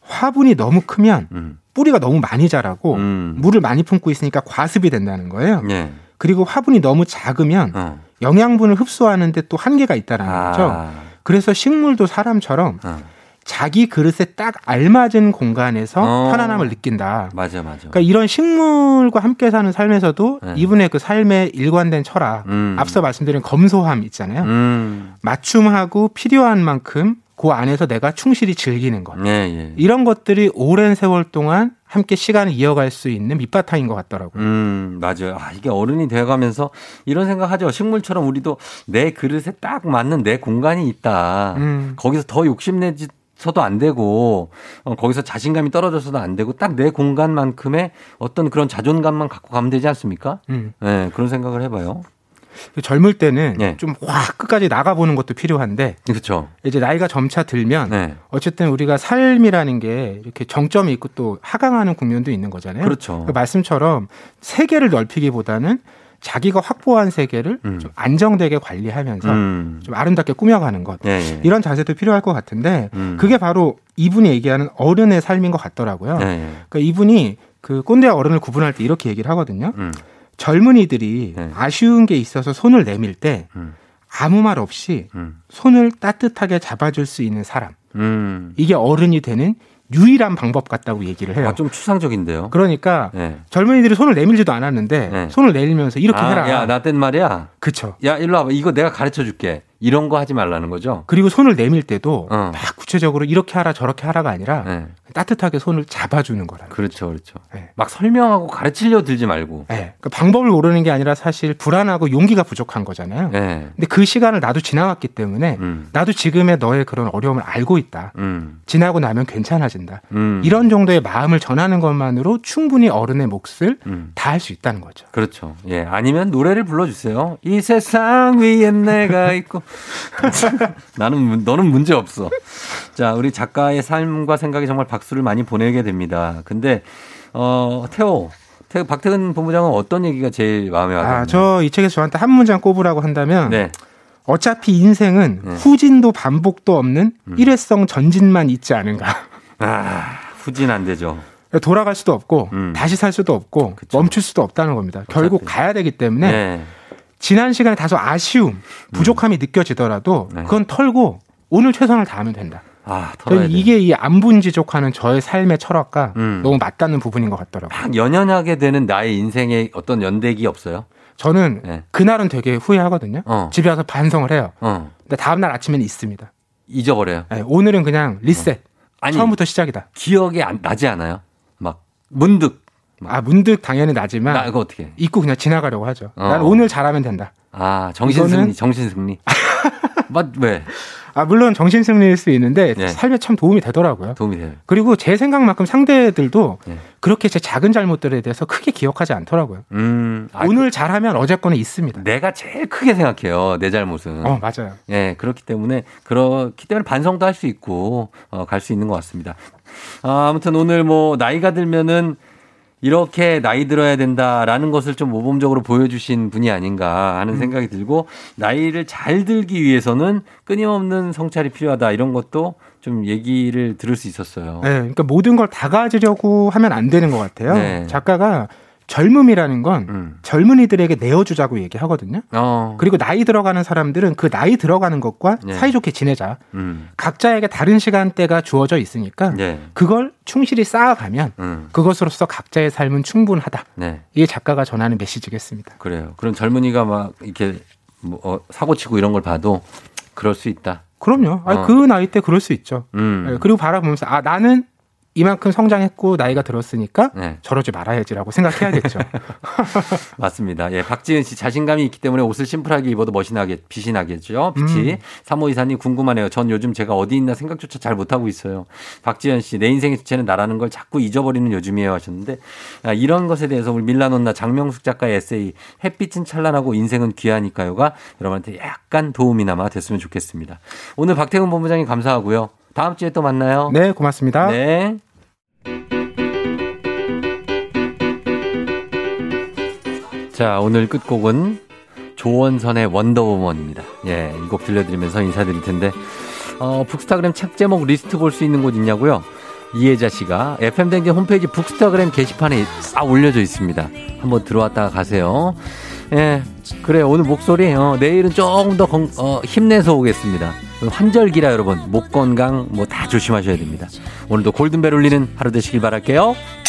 화분이 너무 크면 음. 뿌리가 너무 많이 자라고 음. 물을 많이 품고 있으니까 과습이 된다는 거예요. 예. 그리고 화분이 너무 작으면 어. 영양분을 흡수하는데 또 한계가 있다는 아. 거죠. 그래서 식물도 사람처럼 어. 자기 그릇에 딱 알맞은 공간에서 어. 편안함을 느낀다. 맞아, 맞아. 그러니까 이런 식물과 함께 사는 삶에서도 네. 이분의 그 삶의 일관된 철학, 음. 앞서 말씀드린 검소함 있잖아요. 음. 맞춤하고 필요한 만큼 그 안에서 내가 충실히 즐기는 것. 네, 네. 이런 것들이 오랜 세월 동안 함께 시간을 이어갈 수 있는 밑바탕인 것 같더라고요. 음, 맞아요. 아, 이게 어른이 되어가면서 이런 생각하죠. 식물처럼 우리도 내 그릇에 딱 맞는 내 공간이 있다. 음. 거기서 더 욕심내지 서도 안 되고 어, 거기서 자신감이 떨어져서도 안 되고 딱 내 공간만큼의 어떤 그런 자존감만 갖고 가면 되지 않습니까? 음. 네, 그런 생각을 해봐요. 젊을 때는 네. 좀 확 끝까지 나가보는 것도 필요한데, 그렇죠. 이제 나이가 점차 들면 네. 어쨌든 우리가 삶이라는 게 이렇게 정점이 있고 또 하강하는 국면도 있는 거잖아요. 그렇죠. 그 말씀처럼 세계를 넓히기보다는 자기가 확보한 세계를 음. 좀 안정되게 관리하면서 음. 좀 아름답게 꾸며가는 것. 네네. 이런 자세도 필요할 것 같은데 음. 그게 바로 이분이 얘기하는 어른의 삶인 것 같더라고요. 그러니까 이분이 그 꼰대와 어른을 구분할 때 이렇게 얘기를 하거든요. 음. 젊은이들이 네. 아쉬운 게 있어서 손을 내밀 때 음. 아무 말 없이 음. 손을 따뜻하게 잡아줄 수 있는 사람. 음. 이게 어른이 되는 유일한 방법 같다고 얘기를 해요. 아, 좀 추상적인데요. 그러니까 네. 젊은이들이 손을 내밀지도 않았는데 네. 손을 내밀면서 이렇게 아, 해라. 야, 나 땐 말이야. 그렇죠. 야, 일로 와봐. 이거 내가 가르쳐줄게. 이런 거 하지 말라는 거죠. 그리고 손을 내밀 때도 어. 막 구체적으로 이렇게 하라 저렇게 하라가 아니라 네. 따뜻하게 손을 잡아주는 거라는 그렇죠. 그렇죠. 네. 막 설명하고 가르치려 들지 말고. 네. 그러니까 방법을 모르는 게 아니라 사실 불안하고 용기가 부족한 거잖아요. 네. 근데 그 시간을 나도 지나왔기 때문에 음. 나도 지금의 너의 그런 어려움을 알고 있다. 음. 지나고 나면 괜찮아진다. 음. 이런 정도의 마음을 전하는 것만으로 충분히 어른의 몫을 음. 다 할 수 있다는 거죠. 그렇죠. 예. 아니면 노래를 불러주세요. 이 세상 위엔 내가 있고 나는 너는 문제 없어. 자, 우리 작가의 삶과 생각에 정말 박수를 많이 보내게 됩니다. 근데 어, 태호, 태호 박태근 본부장은 어떤 얘기가 제일 마음에 와닿나요? 아, 저 이 책에서 저한테 한 문장 꼽으라고 한다면 네. 어차피 인생은 네. 후진도 반복도 없는 음. 일회성 전진만 있지 않은가. 아, 후진 안 되죠. 돌아갈 수도 없고 음. 다시 살 수도 없고 그쵸. 멈출 수도 없다는 겁니다. 어차피. 결국 가야 되기 때문에. 네. 지난 시간에 다소 아쉬움, 부족함이 음. 느껴지더라도 네. 그건 털고 오늘 최선을 다하면 된다. 아, 털어야 돼. 이게 이 안분지족하는 저의 삶의 철학과 음. 너무 맞닿는 부분인 것 같더라고요. 막 연연하게 되는 나의 인생에 어떤 연대기 없어요? 저는 네. 그날은 되게 후회하거든요. 어. 집에 와서 반성을 해요. 어. 근데 다음날 아침에는 있습니다. 잊어버려요? 네, 오늘은 그냥 리셋. 어. 아니, 처음부터 시작이다. 기억이 안, 나지 않아요? 막 문득. 아, 문득 당연히 나지만 나 이거 어떻게 잊고 그냥 지나가려고 하죠. 어. 난 오늘 잘하면 된다. 아, 정신승리, 정신승리. 맞, 왜? 아, 물론 정신승리일 수 있는데 네. 삶에 참 도움이 되더라고요. 도움이 돼요. 그리고 제 생각만큼 상대들도 네. 그렇게 제 작은 잘못들에 대해서 크게 기억하지 않더라고요. 음, 아, 오늘 잘하면 어제거는 있습니다. 내가 제일 크게 생각해요. 내 잘못은. 어, 맞아요. 예, 그렇기 때문에 그렇기 때문에 반성도 할 수 있고 어, 갈 수 있는 것 같습니다. 아, 아무튼 오늘 뭐 나이가 들면은 이렇게 나이 들어야 된다라는 것을 좀 모범적으로 보여주신 분이 아닌가 하는 생각이 들고, 나이를 잘 들기 위해서는 끊임없는 성찰이 필요하다, 이런 것도 좀 얘기를 들을 수 있었어요. 네, 그러니까 모든 걸 다 가지려고 하면 안 되는 것 같아요. 네. 작가가 젊음이라는 건 음. 젊은이들에게 내어주자고 얘기하거든요. 어. 그리고 나이 들어가는 사람들은 그 나이 들어가는 것과 네. 사이좋게 지내자. 음. 각자에게 다른 시간대가 주어져 있으니까 네. 그걸 충실히 쌓아가면 음. 그것으로서 각자의 삶은 충분하다. 네. 이게 작가가 전하는 메시지겠습니다. 그래요. 그럼 젊은이가 막 이렇게 뭐 어, 사고치고 이런 걸 봐도 그럴 수 있다. 그럼요. 아니, 어. 그 나이 때 그럴 수 있죠. 음. 그리고 바라보면서 아, 나는 이만큼 성장했고 나이가 들었으니까 네. 저러지 말아야지라고 생각해야겠죠. 맞습니다. 예, 박지은 씨, 자신감이 있기 때문에 옷을 심플하게 입어도 멋이나게 빛이 나겠죠. 빛이. 음. 삼오이사님 궁금하네요. 전 요즘 제가 어디 있나 생각조차 잘 못하고 있어요. 박지은 씨, 내 인생의 주체는 나라는 걸 자꾸 잊어버리는 요즘이에요 하셨는데, 아, 이런 것에 대해서 우리 밀라노나 장명숙 작가의 에세이 햇빛은 찬란하고 인생은 귀하니까요가 여러분한테 약간 도움이나마 됐으면 좋겠습니다. 오늘 박태근 본부장님 감사하고요. 다음 주에 또 만나요. 네, 고맙습니다. 네. 자, 오늘 끝곡은 조원선의 원더우먼입니다. 예, 이 곡 들려드리면서 인사드릴 텐데, 어, 북스타그램 책 제목 리스트 볼 수 있는 곳 있냐고요? 이혜자 씨가 에프엠 댕진 홈페이지 북스타그램 게시판에 싹 올려져 있습니다. 한번 들어왔다가 가세요. 예, 그래, 오늘 목소리 어, 내일은 조금 더 건, 어, 힘내서 오겠습니다. 환절기라 여러분 목 건강 뭐 다 조심하셔야 됩니다. 오늘도 골든벨 울리는 하루 되시길 바랄게요.